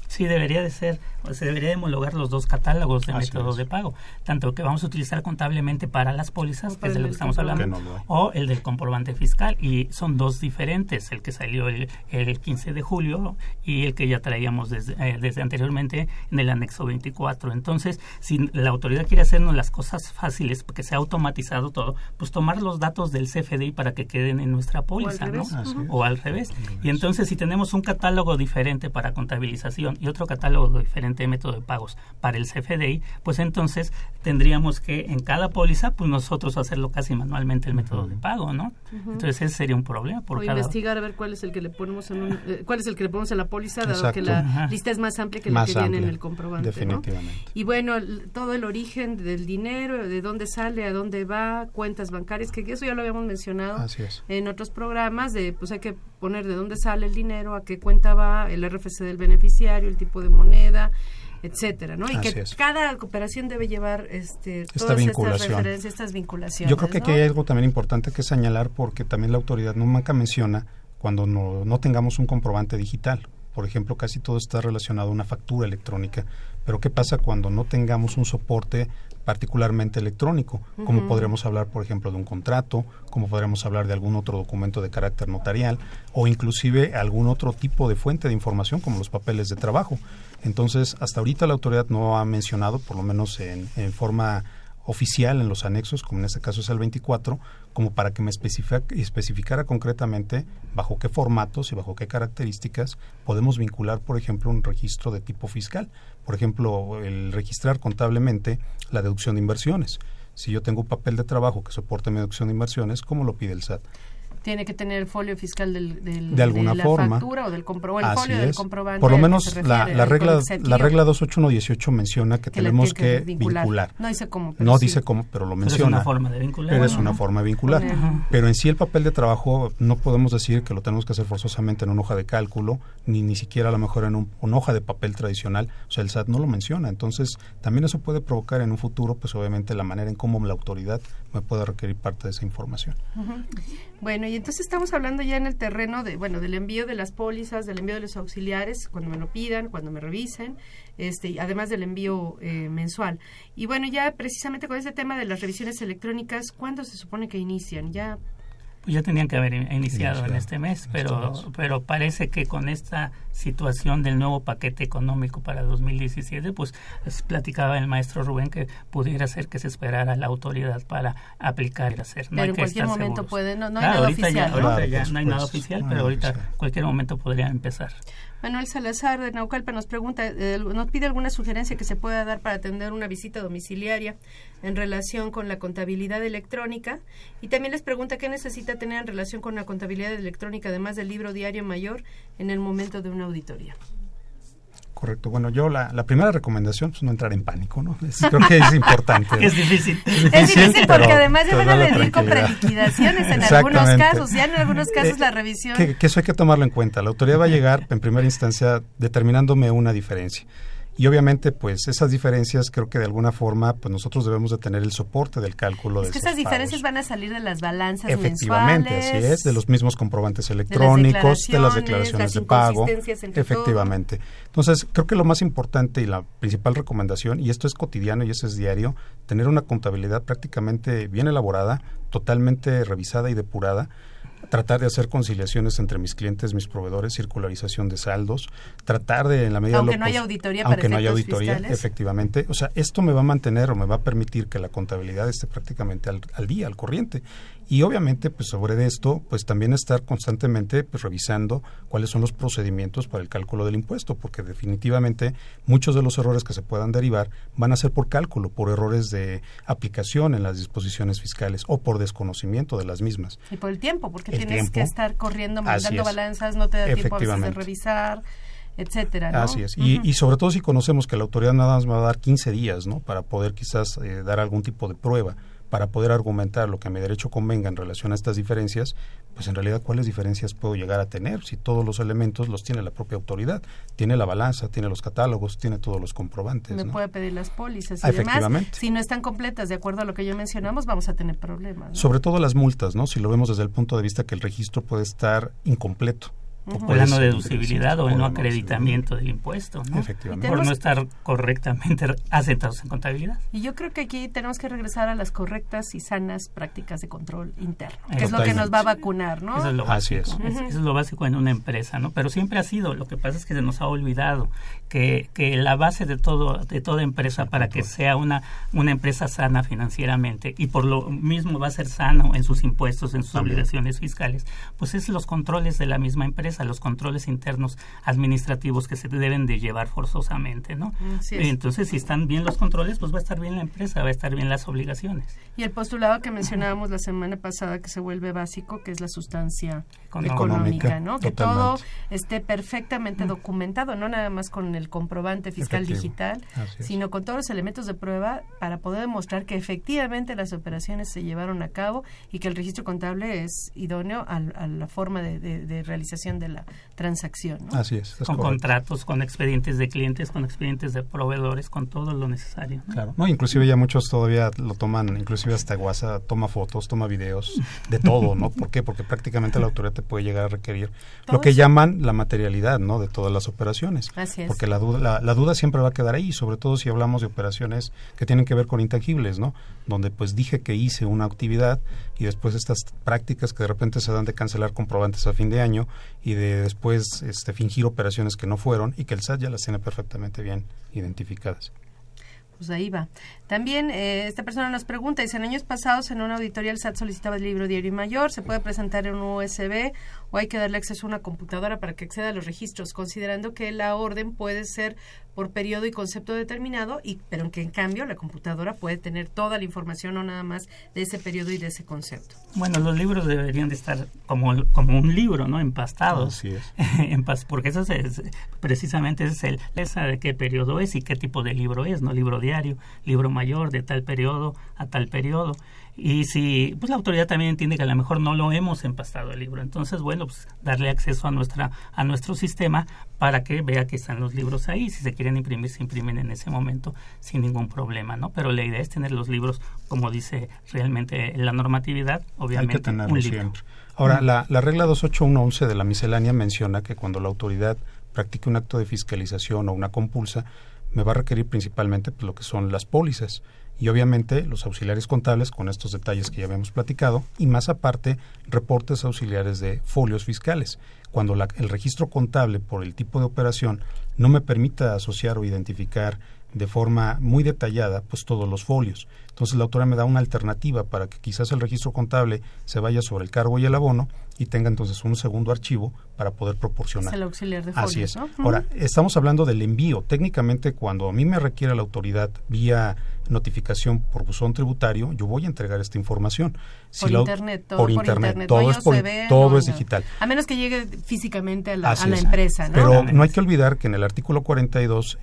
Sí, debería de ser, se debería de homologar los dos catálogos de métodos de pago, tanto el que vamos a utilizar contablemente para las pólizas, que es de lo que estamos hablando, o el del comprobante fiscal, y son dos diferentes, el que salió el 15 de julio y el que ya traíamos desde anteriormente en el anexo 24. Entonces, si la autoridad quiere hacernos las cosas fáciles, porque se ha automatizado todo, pues tomar los datos del CFDI para que queden en nuestra póliza, ¿no? O al revés. Y entonces, si tenemos un catálogo diferente para contabilización y otro catálogo diferente de método de pagos para el CFDI, pues entonces tendríamos que en cada póliza pues nosotros hacerlo casi manualmente el método de pago, ¿no? Entonces ese sería un problema. O investigar a ver cuál es el que le ponemos en la póliza, dado que la lista es más amplia que la que viene en el comprobante, definitivamente, ¿no? Y bueno, todo el origen del dinero, de dónde sale, a dónde va, cuentas bancarias, que eso ya lo habíamos mencionado en otros programas, pues hay que poner de dónde sale el dinero, a qué cuenta va, el RFC del beneficiario, el tipo de moneda, etcétera, ¿no? Y cada cooperación debe llevar todas estas referencias, estas vinculaciones. Yo creo que aquí hay algo también importante que señalar, porque también la autoridad nunca menciona cuando no tengamos un comprobante digital. Por ejemplo, casi todo está relacionado a una factura electrónica, pero ¿qué pasa cuando no tengamos un soporte particularmente electrónico? Como podríamos hablar, por ejemplo, de un contrato, como podríamos hablar de algún otro documento de carácter notarial, o inclusive algún otro tipo de fuente de información como los papeles de trabajo. Entonces, hasta ahorita la autoridad no ha mencionado, por lo menos en forma oficial en los anexos, como en este caso es el 24, como para que me especificara concretamente bajo qué formatos y bajo qué características podemos vincular, por ejemplo, un registro de tipo fiscal. Por ejemplo, el registrar contablemente la deducción de inversiones. Si yo tengo un papel de trabajo que soporte mi deducción de inversiones, ¿cómo lo pide el SAT? Tiene que tener el folio fiscal de alguna forma. Factura o del comprobante. Así es. Del comprobante, por lo menos la regla 28118 menciona que tenemos que vincular. No dice cómo. Pero lo menciona. Pero es una forma de vincular. Pero en sí el papel de trabajo no podemos decir que lo tenemos que hacer forzosamente en una hoja de cálculo, ni siquiera a lo mejor en una hoja de papel tradicional. O sea, el SAT no lo menciona. Entonces, también eso puede provocar en un futuro, pues obviamente, la manera en cómo la autoridad me puede requerir parte de esa información. Bueno, y entonces estamos hablando ya en el terreno del envío de las pólizas, del envío de los auxiliares, cuando me lo pidan, cuando me revisen, además del envío mensual. Y bueno, ya precisamente con este tema de las revisiones electrónicas, ¿cuándo se supone que inician? Ya tenían que haber iniciado en este mes, pero parece que con esta situación del nuevo paquete económico para 2017, pues platicaba el maestro Rubén que pudiera ser que se esperara la autoridad para aplicar y hacer. Pero en cualquier momento puede, no hay nada oficial. Ahorita ya no hay nada oficial, pero ahorita en cualquier momento podría empezar. Manuel Salazar de Naucalpan nos pregunta, nos pide alguna sugerencia que se pueda dar para atender una visita domiciliaria en relación con la contabilidad electrónica, y también les pregunta qué necesita tener en relación con la contabilidad electrónica, además del libro diario mayor, en el momento de una auditoría. Correcto. Bueno, yo la primera recomendación, pues no entrar en pánico, ¿no? Creo que es importante. Es difícil. Es difícil porque además ya van a venir con preliquidaciones en algunos casos. Ya en algunos casos la revisión... Que eso hay que tomarlo en cuenta. La autoridad va a llegar en primera instancia determinándome una diferencia. Y obviamente, pues, esas diferencias creo que de alguna forma, pues, nosotros debemos de tener el soporte del cálculo. Es que esas diferencias van a salir de las balanzas efectivamente, mensuales. Efectivamente, así es, de los mismos comprobantes electrónicos, de las declaraciones de pago. Efectivamente. Todo. Entonces, creo que lo más importante y la principal recomendación, y esto es cotidiano y eso es diario, tener una contabilidad prácticamente bien elaborada, totalmente revisada y depurada. Tratar de hacer conciliaciones entre mis clientes, mis proveedores, circularización de saldos, tratar de, en la medida de lo posible, aunque no haya auditoría, efectivamente. O sea, esto me va a mantener o me va a permitir que la contabilidad esté prácticamente al día, al corriente. Y obviamente, pues sobre esto, pues también estar constantemente pues, revisando cuáles son los procedimientos para el cálculo del impuesto, porque definitivamente muchos de los errores que se puedan derivar van a ser por cálculo, por errores de aplicación en las disposiciones fiscales o por desconocimiento de las mismas. Y por el tiempo, porque tienes que estar corriendo, mandando balanzas, no te da tiempo a veces de revisar, etcétera, ¿no? Así es. Y sobre todo si conocemos que la autoridad nada más me va a dar 15 días, ¿no? Para poder quizás dar algún tipo de prueba, para poder argumentar lo que a mi derecho convenga en relación a estas diferencias, pues en realidad, ¿cuáles diferencias puedo llegar a tener? Si todos los elementos los tiene la propia autoridad, tiene la balanza, tiene los catálogos, tiene todos los comprobantes. Me puede pedir las pólizas y demás. Si no están completas, de acuerdo a lo que ya mencionamos, vamos a tener problemas, ¿no? Sobre todo las multas, ¿no? Si lo vemos desde el punto de vista que el registro puede estar incompleto. O la no deducibilidad o el no acreditamiento del impuesto, ¿no? Efectivamente. Por no estar correctamente asentados en contabilidad. Y yo creo que aquí tenemos que regresar a las correctas y sanas prácticas de control interno, que es lo que nos va a vacunar, ¿no? Eso es lo básico. Así es. Eso es lo básico en una empresa, ¿no? Pero siempre ha sido, lo que pasa es que se nos ha olvidado que la base de toda empresa para que sea una empresa sana financieramente y por lo mismo va a ser sano en sus impuestos, en sus obligaciones fiscales, pues es los controles de la misma empresa, a los controles internos administrativos que se deben de llevar forzosamente, ¿no? Entonces, si están bien los controles, pues va a estar bien la empresa, va a estar bien las obligaciones. Y el postulado que mencionábamos la semana pasada que se vuelve básico, que es la sustancia económica, ¿no? Totalmente. Que todo esté perfectamente documentado, no nada más con el comprobante fiscal digital, sino con todos los elementos de prueba para poder demostrar que efectivamente las operaciones se llevaron a cabo y que el registro contable es idóneo a la forma de realización de la transacción, ¿no? Así es. Con contratos, con expedientes de clientes, con expedientes de proveedores, con todo lo necesario, ¿no? Claro. No, inclusive ya muchos todavía lo toman, inclusive hasta WhatsApp, toma fotos, toma videos, de todo, ¿no? ¿Por qué? Porque prácticamente la autoridad te puede llegar a requerir lo que llaman la materialidad, ¿no? De todas las operaciones. Así es. Porque la duda siempre va a quedar ahí, sobre todo si hablamos de operaciones que tienen que ver con intangibles, ¿no? Donde pues dije que hice una actividad y después estas prácticas que de repente se dan de cancelar comprobantes a fin de año y de después fingir operaciones que no fueron y que el SAT ya las tiene perfectamente bien identificadas. Pues ahí va. También esta persona nos pregunta, dice, en años pasados en una auditoría el SAT solicitaba el libro diario mayor, ¿se puede presentar en un USB o hay que darle acceso a una computadora para que acceda a los registros, considerando que la orden puede ser por periodo y concepto determinado, pero que en cambio la computadora puede tener toda la información o nada más de ese periodo y de ese concepto? Bueno, los libros deberían de estar como un libro, ¿no? Empastados. Así es. Porque eso precisamente es el de qué periodo es y qué tipo de libro es, ¿no? Libro diario, libro mayor de tal periodo a tal periodo. Y si pues la autoridad también entiende que a lo mejor no lo hemos empastado el libro, entonces bueno, pues darle acceso a nuestro sistema para que vea que están los libros ahí, si se quieren imprimir se imprimen en ese momento sin ningún problema, ¿no? Pero la idea es tener los libros como dice realmente la normatividad, obviamente hay que tenerlo un libro. Siempre. Ahora la regla 28111 de la miscelánea menciona que cuando la autoridad practique un acto de fiscalización o una compulsa me va a requerir principalmente pues, lo que son las pólizas. Y obviamente los auxiliares contables con estos detalles que ya habíamos platicado y más aparte reportes auxiliares de folios fiscales. Cuando el registro contable por el tipo de operación no me permita asociar o identificar de forma muy detallada pues todos los folios. Entonces la autora me da una alternativa para que quizás el registro contable se vaya sobre el cargo y el abono y tenga entonces un segundo archivo para poder proporcionar. Es el auxiliar de folios. Así es. ¿No? Ahora, estamos hablando del envío. Técnicamente, cuando a mí me requiere la autoridad vía notificación por buzón tributario, yo voy a entregar esta información. Si por, internet, todo es por internet, todo es digital. A menos que llegue físicamente a la empresa, ¿no? Pero no hay que olvidar que en el artículo 42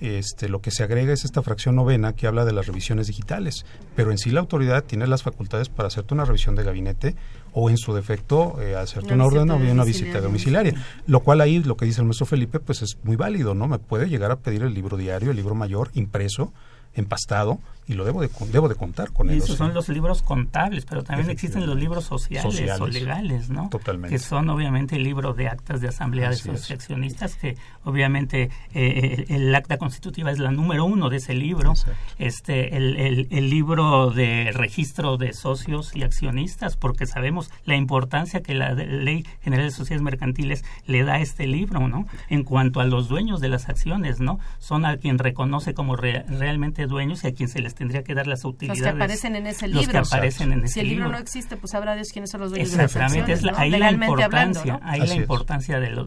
lo que se agrega es esta fracción novena que habla de las revisiones digitales, pero en sí la autoridad tiene las facultades para hacerte una revisión de gabinete o en su defecto hacerte una orden o una visita domiciliaria, lo cual ahí lo que dice el maestro Felipe pues es muy válido, ¿no? Me puede llegar a pedir el libro diario, el libro mayor, impreso, empastado, y lo debo de contar con ellos. Esos son los libros contables, pero también existen los libros sociales o legales, ¿no? Totalmente. Que son obviamente el libro de actas de asamblea de accionistas, que obviamente el acta constitutiva es la número 1 de ese libro. Exacto. El libro de registro de socios y accionistas, porque sabemos la importancia que la Ley General de Sociedades Mercantiles le da a este libro, ¿no? En cuanto a los dueños de las acciones, ¿no? Son a quien reconoce como realmente dueños y a quien se les tendría que dar las utilidades. Los que aparecen en ese libro. Si el libro no existe, pues habrá Dios quiénes son los dueños de las acciones. Exactamente, ¿no? Ahí la importancia de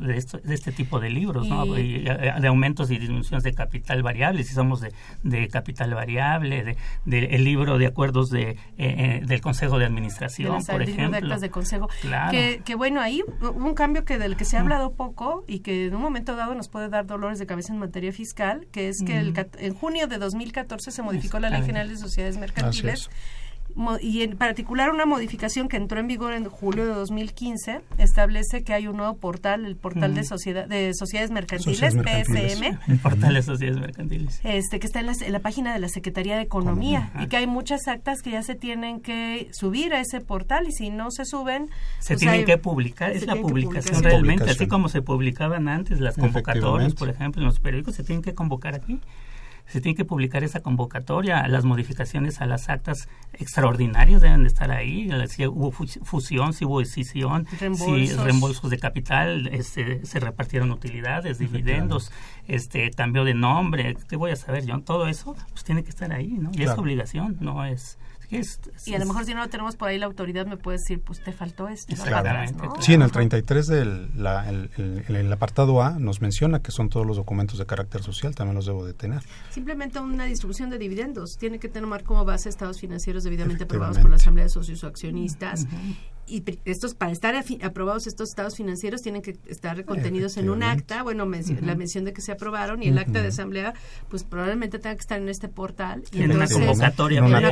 este tipo de libros, ¿no? De aumentos y disminuciones de capital variable, si somos de capital variable, el libro de acuerdos del Consejo de Administración, por ejemplo. De actas de consejo. Claro. Que bueno, ahí hubo un cambio del que se ha hablado poco y que en un momento dado nos puede dar dolores de cabeza en materia fiscal, que es que en junio de 2014 se modificó la Ley General de Sociedades Mercantiles y en particular una modificación que entró en vigor en julio de 2015 establece que hay un nuevo portal, el portal de sociedades mercantiles, PSM. El portal de sociedades mercantiles. Que está en la página de la Secretaría de Economía y que hay muchas actas que ya se tienen que subir a ese portal y si no se suben... Se tienen que publicar, es la publicación realmente, así como se publicaban antes las convocatorias, por ejemplo, en los periódicos, se tienen que convocar aquí. Se tiene que publicar esa convocatoria, las modificaciones a las actas extraordinarias deben de estar ahí, si hubo fusión, si hubo escisión, si reembolsos de capital, se repartieron utilidades, dividendos, cambió de nombre, ¿qué voy a saber yo? Todo eso pues tiene que estar ahí, ¿no? Y claro. Es obligación, no es... Y a lo mejor si no lo tenemos por ahí, la autoridad me puede decir, pues te faltó esto. Exactamente. ¿No? Sí, en el 33 del apartado A nos menciona que son todos los documentos de carácter social, también los debo de tener. Simplemente una distribución de dividendos. Tiene que tener como base estados financieros debidamente aprobados por la Asamblea de Socios o Accionistas. Uh-huh. Y estos, para estar aprobados estos estados financieros, tienen que estar contenidos en un acta, la mención de que se aprobaron, y el acta de asamblea, pues probablemente tenga que estar en este portal. Y entonces, una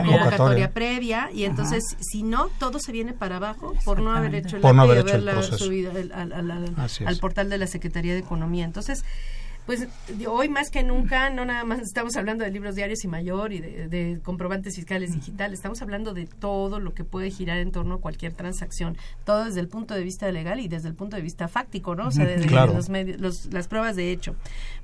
convocatoria previa, y entonces, si no, todo se viene para abajo por no haber hecho el acta y haberla subido al portal de la Secretaría de Economía. Entonces, pues hoy más que nunca, no nada más estamos hablando de libros diarios y mayor y de comprobantes fiscales digitales, estamos hablando de todo lo que puede girar en torno a cualquier transacción, todo desde el punto de vista legal y desde el punto de vista fáctico, ¿no? O sea, desde los medios, las pruebas de hecho.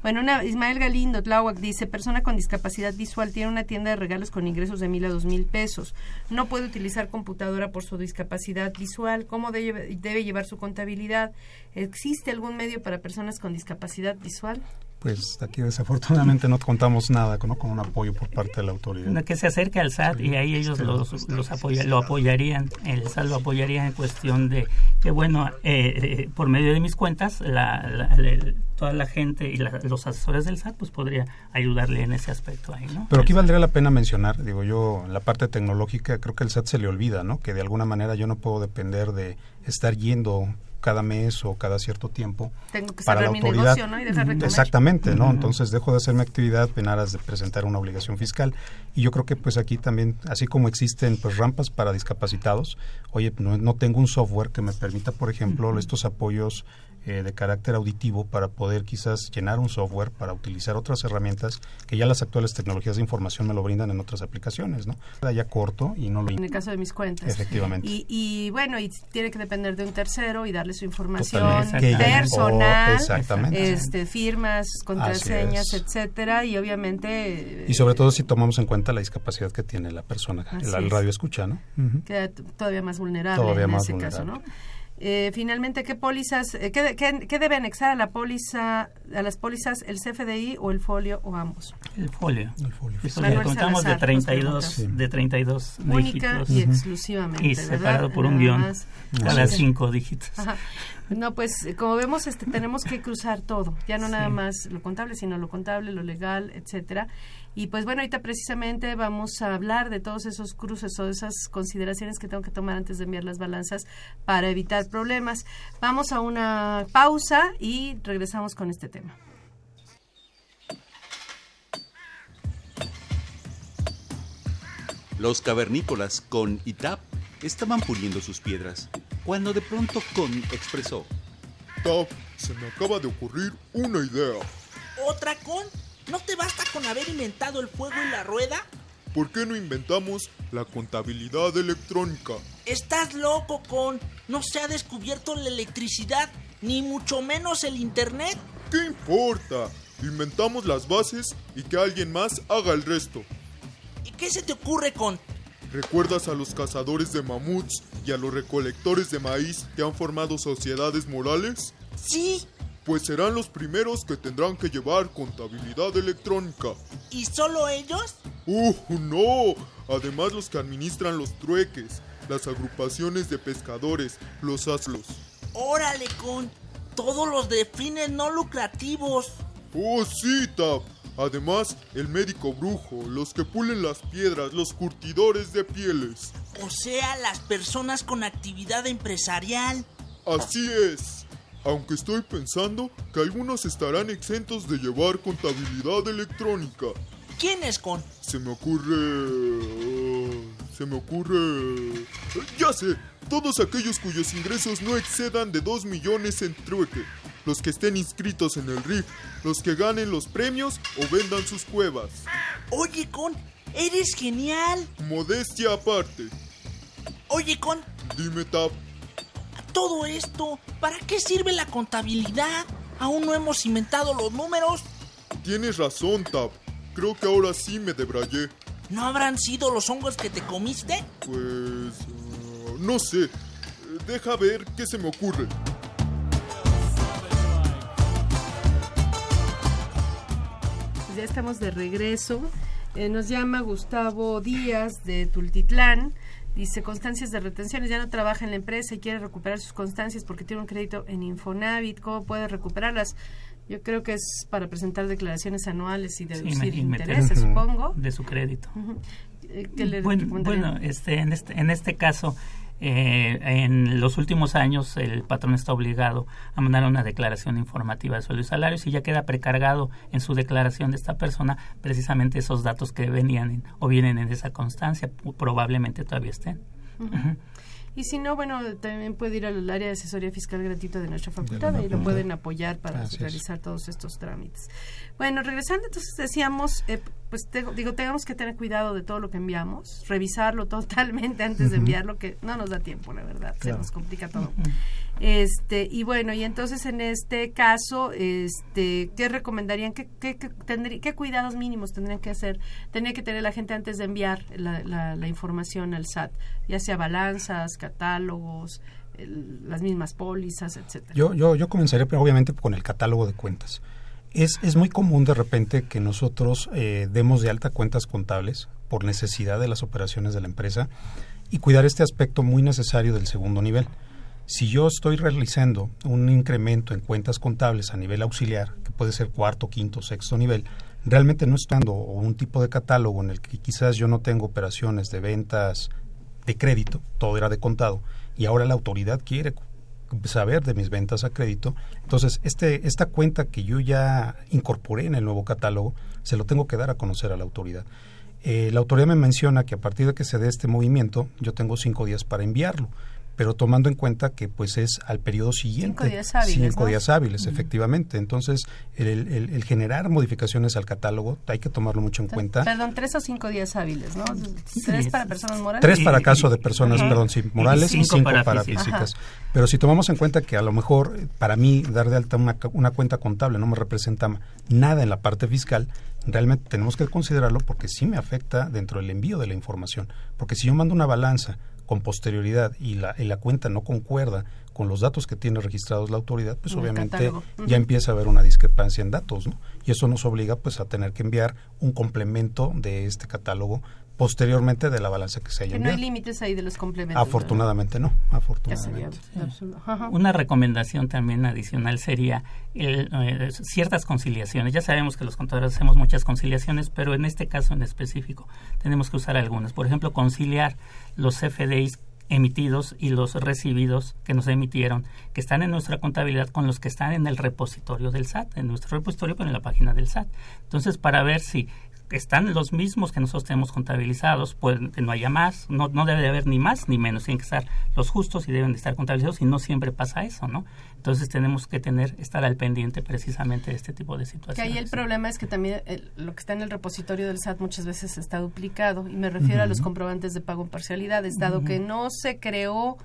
Bueno, Ismael Galindo, Tláhuac, dice, persona con discapacidad visual tiene una tienda de regalos con ingresos de 1,000 a 2,000 pesos, no puede utilizar computadora por su discapacidad visual, ¿cómo debe llevar su contabilidad? ¿Existe algún medio para personas con discapacidad visual? Pues aquí desafortunadamente no contamos nada con un apoyo por parte de la autoridad. Que se acerque al SAT y ahí ellos lo apoyarían, el SAT lo apoyaría en cuestión de que por medio de mis cuentas toda la gente y los asesores del SAT pues podría ayudarle en ese aspecto ahí, ¿no? Pero aquí valdría la pena mencionar, digo yo, en la parte tecnológica creo que el SAT se le olvida, ¿no? Que de alguna manera yo no puedo depender de estar yendo cada mes o cada cierto tiempo. Tengo que cerrar mi negocio, ¿no? Y dejar de comer. Exactamente, ¿no? Entonces dejo de hacer mi actividad en aras de presentar una obligación fiscal. Y yo creo que pues aquí también, así como existen pues rampas para discapacitados, oye, no tengo un software que me permita, por ejemplo, estos apoyos de carácter auditivo para poder quizás llenar un software para utilizar otras herramientas que ya las actuales tecnologías de información me lo brindan en otras aplicaciones, ¿no? Ya corto y no lo... En el caso de mis cuentas. Efectivamente. Y tiene que depender de un tercero y darle su información personal, firmas, contraseñas, etcétera, y obviamente... Y sobre todo si tomamos en cuenta la discapacidad que tiene la persona, el radio escucha, ¿no? Queda todavía más vulnerable en ese caso, ¿no? Finalmente, ¿qué pólizas, qué debe anexar a la póliza, a las pólizas, el CFDI o el folio o ambos? El folio. El folio. Eso le contamos de 32 única dígitos. Única y exclusivamente. Y separado por un guión a las 5 dígitos. Ajá. No, pues como vemos, tenemos que cruzar todo, ya no nada más lo contable, sino lo contable, lo legal, etcétera. Y pues bueno, ahorita precisamente vamos a hablar de todos esos cruces o esas consideraciones que tengo que tomar antes de enviar las balanzas para evitar problemas. Vamos a una pausa y regresamos con este tema. Los cavernícolas con ITAP estaban puliendo sus piedras cuando de pronto Connie expresó: Taf, se me acaba de ocurrir una idea. ¿Otra, Con? ¿No te basta con haber inventado el fuego y la rueda? ¿Por qué no inventamos la contabilidad electrónica? Estás loco, Con. No se ha descubierto la electricidad, ni mucho menos el internet. ¿Qué importa? Inventamos las bases y que alguien más haga el resto. ¿Y qué se te ocurre, Con? ¿Recuerdas a los cazadores de mamuts y a los recolectores de maíz que han formado sociedades morales? Sí. Pues serán los primeros que tendrán que llevar contabilidad electrónica. ¿Y solo ellos? ¡No! Además, los que administran los trueques, las agrupaciones de pescadores, los aslos. ¡Órale, Con! Todos los de fines no lucrativos. ¡Oh, sí, Tap! Además, el médico brujo, los que pulen las piedras, los curtidores de pieles. O sea, las personas con actividad empresarial. Así es. Aunque estoy pensando que algunos estarán exentos de llevar contabilidad electrónica. ¿Quién es, Con? Se me ocurre... ¡Ya sé! Todos aquellos cuyos ingresos no excedan de 2 millones en trueque. Los que estén inscritos en el RIF. Los que ganen los premios o vendan sus cuevas. Oye, Con, eres genial. Modestia aparte. Oye, Con. Dime, Tap. Todo esto, ¿para qué sirve la contabilidad? Aún no hemos inventado los números. Tienes razón, Tap. Creo que ahora sí me debrayé. ¿No habrán sido los hongos que te comiste? Pues... no sé. Deja ver qué se me ocurre. Ya estamos de regreso. Nos llama Gustavo Díaz de Tultitlán. Dice, constancias de retenciones, ya no trabaja en la empresa y quiere recuperar sus constancias porque tiene un crédito en Infonavit. ¿Cómo puede recuperarlas? Yo creo que es para presentar declaraciones anuales y deducir intereses, supongo. De su crédito. Uh-huh. ¿Qué le recomendaría? Bueno, en este caso, en los últimos años el patrón está obligado a mandar una declaración informativa de sueldo y salarios y ya queda precargado en su declaración de esta persona precisamente esos datos que vienen en esa constancia, probablemente todavía estén. Uh-huh. Uh-huh. Y si no, bueno, también puede ir al área de asesoría fiscal gratuita de nuestra facultad y lo pueden apoyar para realizar todos estos trámites. Bueno, regresando, entonces decíamos, tenemos que tener cuidado de todo lo que enviamos, revisarlo totalmente antes de enviarlo, que no nos da tiempo, la verdad, se nos complica todo. Uh-huh. Y bueno, y entonces en este caso, ¿qué recomendarían? ¿Qué cuidados mínimos tendrían que hacer? Tendría que tener la gente antes de enviar la información al SAT, ya sea balanzas, catálogos, las mismas pólizas, etcétera. Yo comenzaría, pero obviamente con el catálogo de cuentas. Es muy común de repente que nosotros demos de alta cuentas contables por necesidad de las operaciones de la empresa y cuidar este aspecto muy necesario del segundo nivel. Si yo estoy realizando un incremento en cuentas contables a nivel auxiliar, que puede ser cuarto, quinto, sexto nivel, realmente no estoy dando un tipo de catálogo en el que quizás yo no tengo operaciones de ventas de crédito, todo era de contado, y ahora la autoridad quiere saber de mis ventas a crédito. Entonces, esta cuenta que yo ya incorporé en el nuevo catálogo, se lo tengo que dar a conocer a la autoridad. La autoridad me menciona que a partir de que se dé este movimiento, yo tengo 5 días para enviarlo, pero tomando en cuenta que pues es al periodo siguiente. 5 días hábiles. 5 días hábiles, efectivamente. Entonces, el generar modificaciones al catálogo hay que tomarlo mucho en cuenta. Perdón, 3 o 5 días hábiles, ¿no? 3 para personas morales. 3 para caso de personas, morales y 5 para físicas. Ajá. Pero si tomamos en cuenta que a lo mejor para mí dar de alta una cuenta contable no me representa nada en la parte fiscal, realmente tenemos que considerarlo porque sí me afecta dentro del envío de la información. Porque si yo mando una balanza con posterioridad y la cuenta no concuerda con los datos que tiene registrados la autoridad, pues obviamente ya empieza a haber una discrepancia en datos, ¿no? Y eso nos obliga pues a tener que enviar un complemento de este catálogo posteriormente de la balanza que se haya enviado. ¿Que no hay límites ahí de los complementos? Afortunadamente no, afortunadamente. Una recomendación también adicional sería ciertas conciliaciones. Ya sabemos que los contadores hacemos muchas conciliaciones, pero en este caso en específico tenemos que usar algunas. Por ejemplo, conciliar los CFDIs emitidos y los recibidos que nos emitieron, que están en nuestra contabilidad, con los que están en el repositorio del SAT, en nuestro repositorio, pero en la página del SAT. Entonces, para ver si están los mismos que nosotros tenemos contabilizados, pues que no haya más, no debe de haber ni más ni menos, tienen que estar los justos y deben de estar contabilizados, y no siempre pasa eso, ¿no? Entonces tenemos que estar al pendiente precisamente de este tipo de situaciones. Que ahí el problema es que también lo que está en el repositorio del SAT muchas veces está duplicado, y me refiero a los comprobantes de pago en parcialidades, dado que no se creó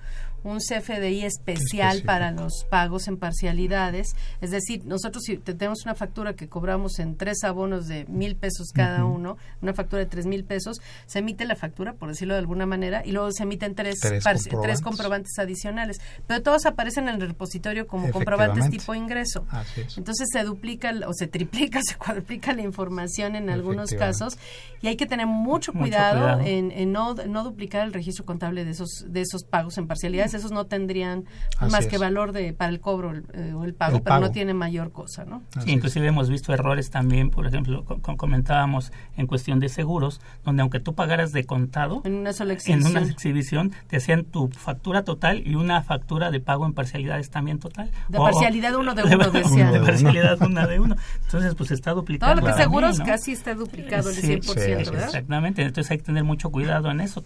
un CFDI especial para los pagos en parcialidades. Es decir, nosotros si tenemos una factura que cobramos en 3 abonos de 1,000 pesos cada uno, una factura de 3,000 pesos, se emite la factura, por decirlo de alguna manera, y luego se emiten tres comprobantes adicionales, pero todos aparecen en el repositorio como comprobantes tipo ingreso. Entonces se duplica o se triplica o se cuadruplica la información en algunos casos, y hay que tener mucho cuidado. En no duplicar el registro contable de esos pagos en parcialidades. Esos no tendrían que valor para el cobro o el pago, pero no tiene mayor cosa, ¿no? Sí, inclusive hemos visto errores también, por ejemplo, comentábamos en cuestión de seguros, donde aunque tú pagaras de contado, en una sola exhibición, te hacían tu factura total y una factura de pago en parcialidades también total. De parcialidad uno de uno, decían. De parcialidad una de uno. Entonces, pues está duplicado. Todo lo que seguros casi está duplicado el 100%, ¿verdad? Exactamente. Entonces hay que tener mucho cuidado en eso.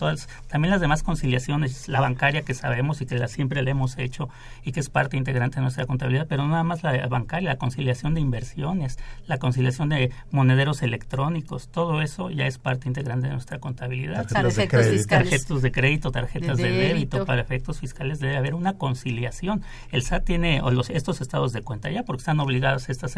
También las demás conciliaciones, la bancaria que sabemos y que siempre la hemos hecho y que es parte integrante de nuestra contabilidad, pero nada más la bancaria, la conciliación de inversiones, la conciliación de monederos electrónicos, todo eso ya es parte integrante de nuestra contabilidad. Para efectos fiscales. Tarjetas de crédito, tarjetas de débito, para efectos fiscales debe haber una conciliación. El SAT tiene estos estados de cuenta ya, porque están obligadas estas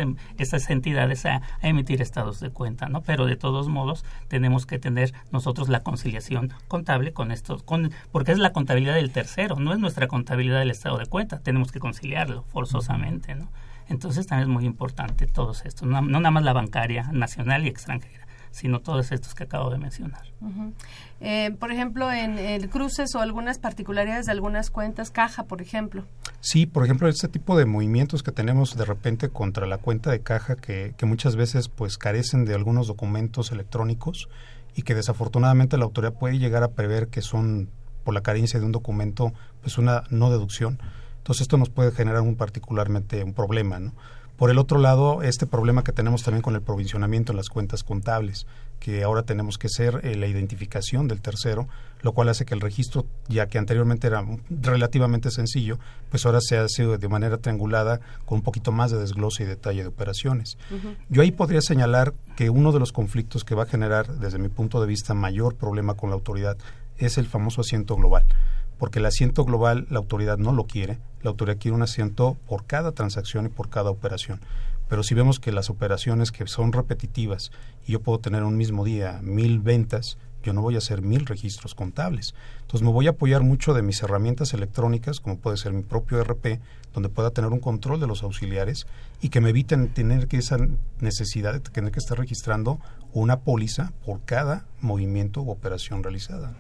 entidades a emitir estados de cuenta, ¿no? Pero de todos modos tenemos que tener nosotros la conciliación contable con estos, porque es la contabilidad del tercero. No es nuestra contabilidad del estado de cuenta, tenemos que conciliarlo forzosamente, ¿no? Entonces también es muy importante todos estos, no nada más la bancaria nacional y extranjera, sino todos estos que acabo de mencionar. Por ejemplo, en cruces o algunas particularidades de algunas cuentas, caja, por ejemplo. Sí, por ejemplo, este tipo de movimientos que tenemos de repente contra la cuenta de caja, que muchas veces pues carecen de algunos documentos electrónicos y que desafortunadamente la autoridad puede llegar a prever que son, por la carencia de un documento, pues una no deducción. Entonces esto nos puede generar particularmente un problema, ¿no? Por el otro lado, este problema que tenemos también con el provisionamiento en las cuentas contables, que ahora tenemos que hacer la identificación del tercero, lo cual hace que el registro, ya que anteriormente era relativamente sencillo, pues ahora se hace de manera triangulada con un poquito más de desglose y detalle de operaciones. Yo ahí podría señalar que uno de los conflictos que va a generar, desde mi punto de vista, mayor problema con la autoridad es el famoso asiento global, porque el asiento global la autoridad no lo quiere, la autoridad quiere un asiento por cada transacción y por cada operación, pero si vemos que las operaciones que son repetitivas y yo puedo tener un mismo día 1,000 ventas, yo no voy a hacer 1,000 registros contables. Entonces me voy a apoyar mucho de mis herramientas electrónicas, como puede ser mi propio ERP, donde pueda tener un control de los auxiliares y que me eviten tener esa necesidad de tener que estar registrando una póliza por cada movimiento u operación realizada.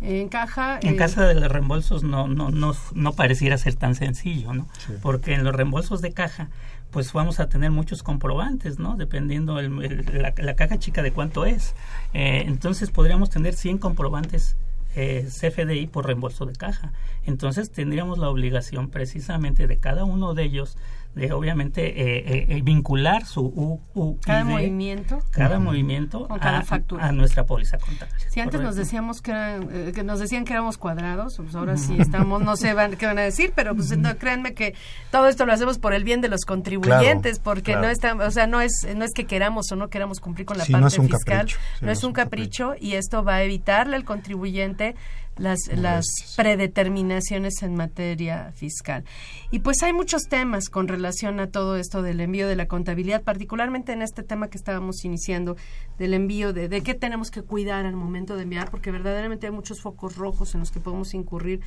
En caso de los reembolsos no pareciera ser tan sencillo, ¿no? Sí. Porque en los reembolsos de caja pues vamos a tener muchos comprobantes, ¿no? Dependiendo la caja chica de cuánto es. Entonces podríamos tener 100 comprobantes CFDI por reembolso de caja. Entonces tendríamos la obligación precisamente de cada uno de ellos de obviamente vincular su UID, cada movimiento cada factura a nuestra póliza contable. Si antes nos decíamos que nos decían que éramos cuadrados, pues ahora sí estamos, no sé qué van a decir, pero pues no, créanme que todo esto lo hacemos por el bien de los contribuyentes, no estamos, o sea, no es que queramos o no queramos cumplir con la parte fiscal, no es un capricho, y esto va a evitarle al contribuyente las predeterminaciones en materia fiscal. Y pues hay muchos temas con relación a todo esto del envío de la contabilidad, particularmente en este tema que estábamos iniciando del envío, de qué tenemos que cuidar al momento de enviar, porque verdaderamente hay muchos focos rojos en los que podemos incurrir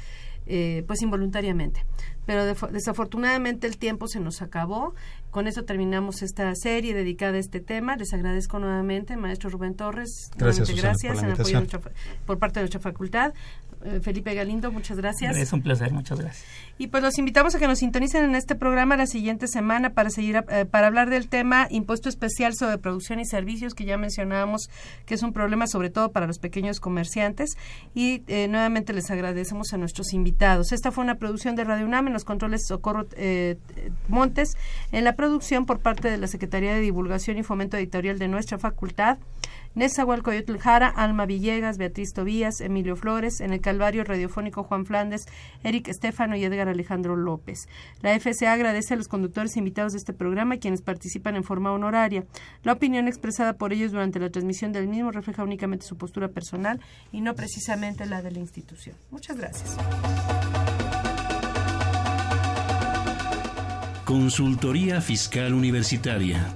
pues involuntariamente. Pero desafortunadamente el tiempo se nos acabó. Con eso terminamos esta serie dedicada a este tema. Les agradezco nuevamente, maestro Rubén Torres. Gracias, Susana, gracias por apoyo por parte de nuestra facultad. Felipe Galindo, muchas gracias. Es un placer, muchas gracias. Y pues los invitamos a que nos sintonicen en este programa la siguiente semana para seguir para hablar del tema Impuesto Especial sobre Producción y Servicios, que ya mencionábamos que es un problema sobre todo para los pequeños comerciantes. Y nuevamente les agradecemos a nuestros invitados. Esta fue una producción de Radio UNAM, en los controles Socorro Montes, en la producción por parte de la Secretaría de Divulgación y Fomento Editorial de nuestra facultad, Nezahualcóyotl Jara, Alma Villegas, Beatriz Tobías, Emilio Flores, en el Calvario Radiofónico Juan Flandes, Eric Estefano y Edgar Alejandro López. La FCA agradece a los conductores invitados de este programa y quienes participan en forma honoraria. La opinión expresada por ellos durante la transmisión del mismo refleja únicamente su postura personal y no precisamente la de la institución. Muchas gracias. Consultoría Fiscal Universitaria.